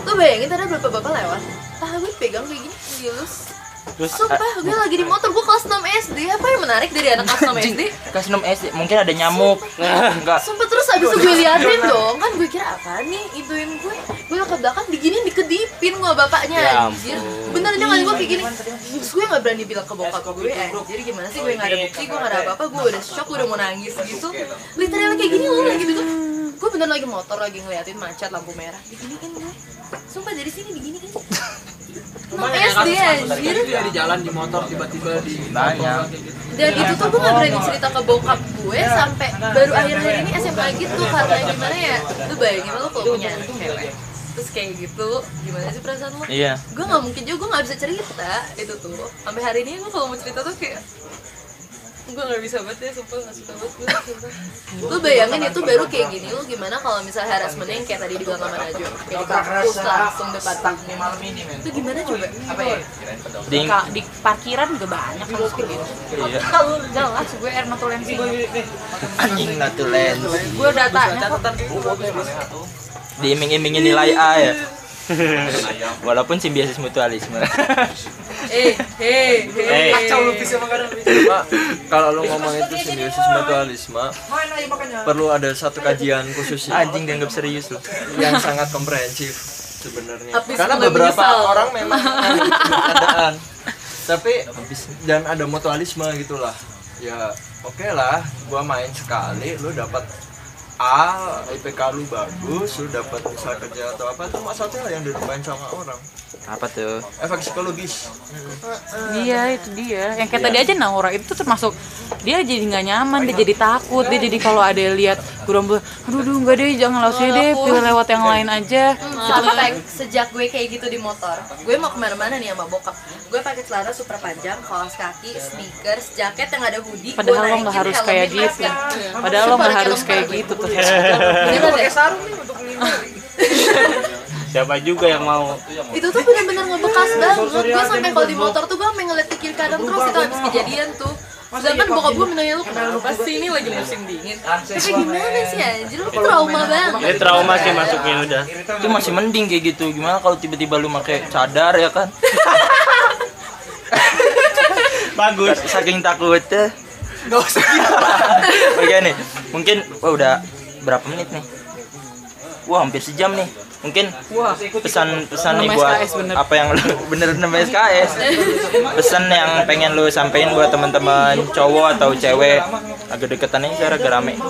Lu bayangin ada berapa bapak lewat? Tahu gue pegang kayak gini, dilus. Terus, sumpah, gue lagi di motor, gue kelas 6 SD, apa yang menarik dari anak kelas 6 SD? Kelas 6 SD, mungkin ada nyamuk. Enggak. Sumpah, terus abis itu gue liatin dong, kan gue kira apa nih, ituin gue ke belakang diginiin, dikedipin gue bapaknya, anjir. Bentar aja kan gue kayak gini, terus gue gak berani bilang ke bokap gue, anjir gimana sih, gue gak ada bukti, gue gak ada apa-apa, gue udah shock, gue udah mau nangis gitu. Literally kayak gini, lu lagi duduk, gue bener lagi motor, lagi ngeliatin macet, lampu merah, diginiin gue. Sumpah, dari sini diginiin. SD anjir ya, di jalan, di motor, tiba-tiba di banyak. Dan itu tuh gue gak berani cerita ke bokap gue sampai baru akhir-akhir ini SMA gitu. Karena gimana ya, lu bayangin lo kalau punya anak cewek terus kayak gitu, gimana sih perasaan lo? Iya. Gue gak mungkin juga, gue gak bisa cerita itu tuh. Sampai hari ini gue kalau mau cerita tuh kayak gue gak bisa banget ya, sumpah gak suka banget gue, sumpah. Lu bayangin itu baru kayak gini, lu gimana kalau misalnya harassment yang kayak tadi dibilang sama Najwa, kayak dipaktus langsung depan malam ini men. Itu gimana coba? Apa ya? Di parkiran juga banyak kalau seperti itu. Kalau jelas gue air notulensi. Anjing notulensi. Gue datanya diiming-imingin nilai A ya. Walaupun simbiosis mutualisme. Kacau lu bisa makanan. Kalau lu ngomong itu simbiosis mutualisme, perlu ada satu kajian khusus. Anjing dianggap serius loh. Yang sangat komprehensif sebenarnya. Karena beberapa orang memang keadaan. Tapi dan ada mutualisme gitulah. Ya oke lah, gua main sekali, lu dapat A, IPK lu bagus, lu dapat usaha kerja atau apa, itu maksudnya yang dilupain sama orang. Apa tuh? Efek psikologis. Iya, itu dia. Yang kayak tadi aja Naura itu termasuk dia jadi nggak nyaman, dia jadi takut, dia jadi kalau ada lihat gerombol, aduh nggak deh, jangan lewat sini deh, pilih lewat yang lain aja. Sejak gue kayak gitu di motor, gue mau kemana-mana nih sama bokap. Gue pakai celana super panjang, kaos kaki, sneakers, jaket yang ada hoodie. Padahal lo nggak harus kayak gitu. Padahal lo nggak harus kayak gitu. Ini pakai sarung nih untuk melindungi. Siapa juga yang mau? Itu tuh benar-benar ngebekas banget. Gue sampai kalau di motor tuh gue sampai ngeliat ke kiri kanan terus itu habis kejadian tuh. Sedangkan bokap gue menanya lu kenapa sih, ini lagi musim dingin. Tapi gimana sih anjir, lu trauma banget. Ini trauma sih masuknya udah. Itu masih mending kayak gitu. Gimana kalau tiba-tiba lu pakai cadar ya kan? Bagus. Saking takutnya. Gak usah gitu. Oke nih, mungkin udah berapa menit nih? Wah hampir sejam nih. Mungkin pesan-pesan nih buat apa yang lu bener-bener SKS. Pesan yang pengen lu sampein buat teman-teman cowok atau cewek agak deketannya secara gerame.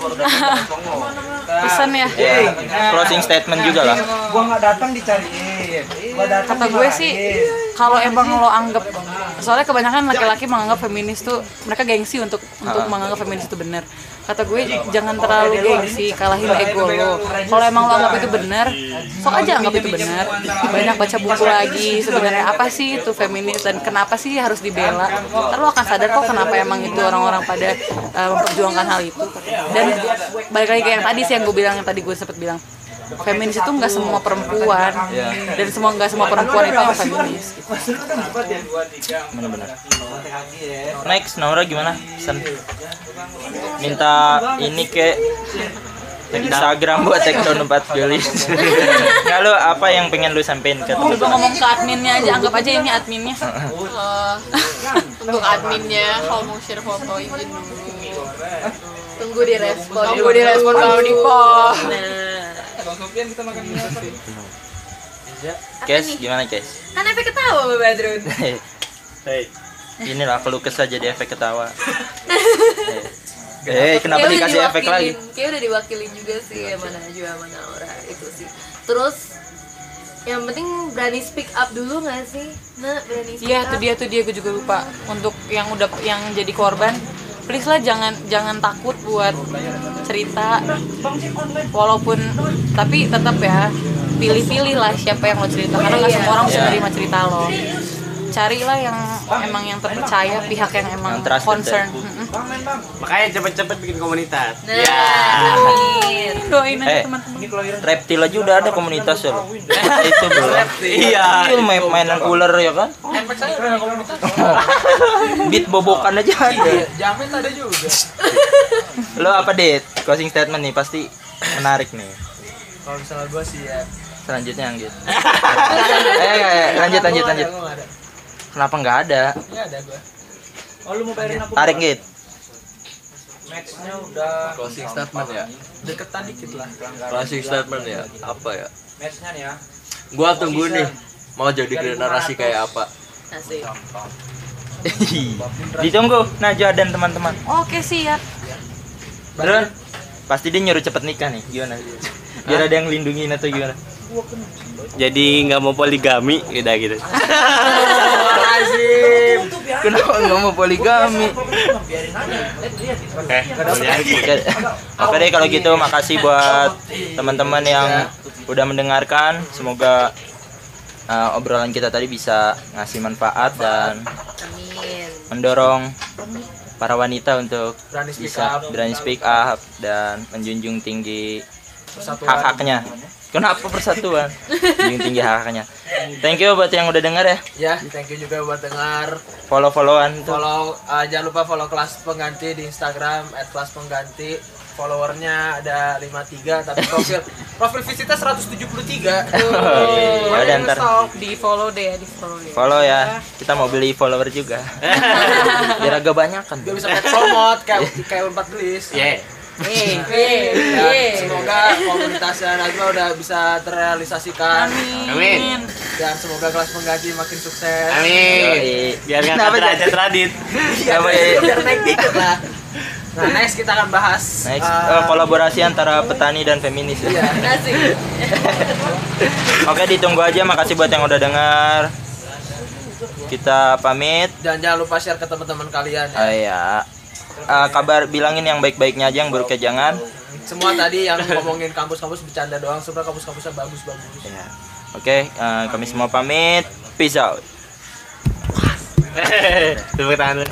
Pesan ya. Closing statement juga lah. Gua nggak datang dicariin. Kata gue sih, kalau emang lo anggap, soalnya kebanyakan laki-laki menganggap feminis tuh, mereka gengsi untuk menganggap feminis itu benar. Kata gue jangan terlalu gengsi, kalahin ego lo. Kalau emang lo anggap itu benar, sok aja anggap itu benar. Banyak baca buku lagi sebenarnya apa sih itu feminis dan kenapa sih harus dibela. Ntar lo akan sadar kok kenapa emang itu orang-orang pada memperjuangkan hal itu. Dan balik lagi kayak yang tadi sih yang gue bilang, yang tadi gue sempat bilang, feminis itu nggak semua perempuan dan semua nggak semua perempuan itu harus feminis. Benar-benar. Next, Naura gimana? Pesan. Minta ini ke Instagram buat take down Unpad Geulis. Nggak, lo apa yang pengen lu sampein ke? Coba ngomong ke adminnya aja, anggap aja ini adminnya. Untuk adminnya, kalau mau share foto izin dulu. Tunggu direspon. Tunggu direspon kalau di post. Sofian kita makan minyak sih. Kes, gimana Kes? Kan efek ketawa Mbak Badrun. Hei. Inilah keluh kesah jadi efek ketawa. Kenapa dikasih efek lagi? Kayak udah diwakilin juga sih ya, mana Najwa, mana Naura itu sih. Terus yang penting berani speak up dulu nggak sih? Nah, berani speak up. Iya, tuh dia gue juga lupa. Untuk yang jadi korban, please lah jangan takut buat cerita, walaupun tapi tetap ya pilih-pilih lah siapa yang lo cerita, karena nggak semua orang bisa menerima cerita lo. Carilah yang emang yang terpercaya, pihak yang emang concern. Makanya cepet-cepet bikin komunitas. Doain aja teman-teman. Reptil aja udah ada komunitas ya. Itu belum. Iya. Itu mainan ular ya kan? Bit bobokan aja ada. Jamin ada juga. Lo apa deh? Closing statement nih pasti menarik nih. Kalau misalnya gue sih ya. Selanjutnya Anggit. Lanjut. Kenapa nggak ada? Iya ada gue. Oh lu mau bayarin aku? Tarik Git. Matchnya udah. Closing statement ya. Deketan dikit lah. Closing statement ya. Apa ya? Matchnya nih ya. Gua tunggu nih. Mau jadi generasi kayak apa? Asik. Ditunggu Najwa dan teman-teman. Oke siap. Badrun, pasti dia nyuruh cepet nikah nih. Gimana? Biar ada yang lindungin atau gimana? Jadi nggak mau poligami, udah gitu. Lazim. Kenapa nggak mau poligami? Oke deh kalau gitu, makasih buat teman-teman yang udah mendengarkan. Semoga obrolan kita tadi bisa ngasih manfaat dan mendorong para wanita untuk bisa berani speak up dan menjunjung tinggi hak-haknya. Kenapa persatuan? Tinggi hak-haknya. Thank you buat yang udah dengar ya. Ya, thank you juga buat dengar. Follow-followan tuh. Jangan lupa follow Kelaspengganti di Instagram @kelaspengganti. Followernya ada 53 tapi profil visitnya 173. Udah ntar di-follow deh ya, di-follow ya. Follow ya. Kita mau beli follower juga. Biar agak banyak kan. Biar bisa promote kayak Unpad Geulis. Yeah. Semoga komunitasnya Najwa udah bisa terrealisasikan. Amin. Dan semoga Kelaspengganti makin sukses. Amin. Biar nggak ada tradit. Biar naik dikit lah. Nah, next kita akan bahas kolaborasi antara petani dan feminis. Iya. Oke, ditunggu aja. Makasih buat yang udah dengar. Kita pamit. Dan jangan lupa share ke teman-teman kalian. Ya. Iya. Kabar bilangin yang baik-baiknya aja, yang buruknya jangan. Semua tadi yang ngomongin kampus-kampus bercanda doang, sebenarnya kampus-kampusnya bagus-bagus. Ya. Oke, kami semua pamit. Peace out. Tepuk tangan.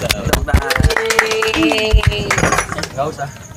Enggak usah.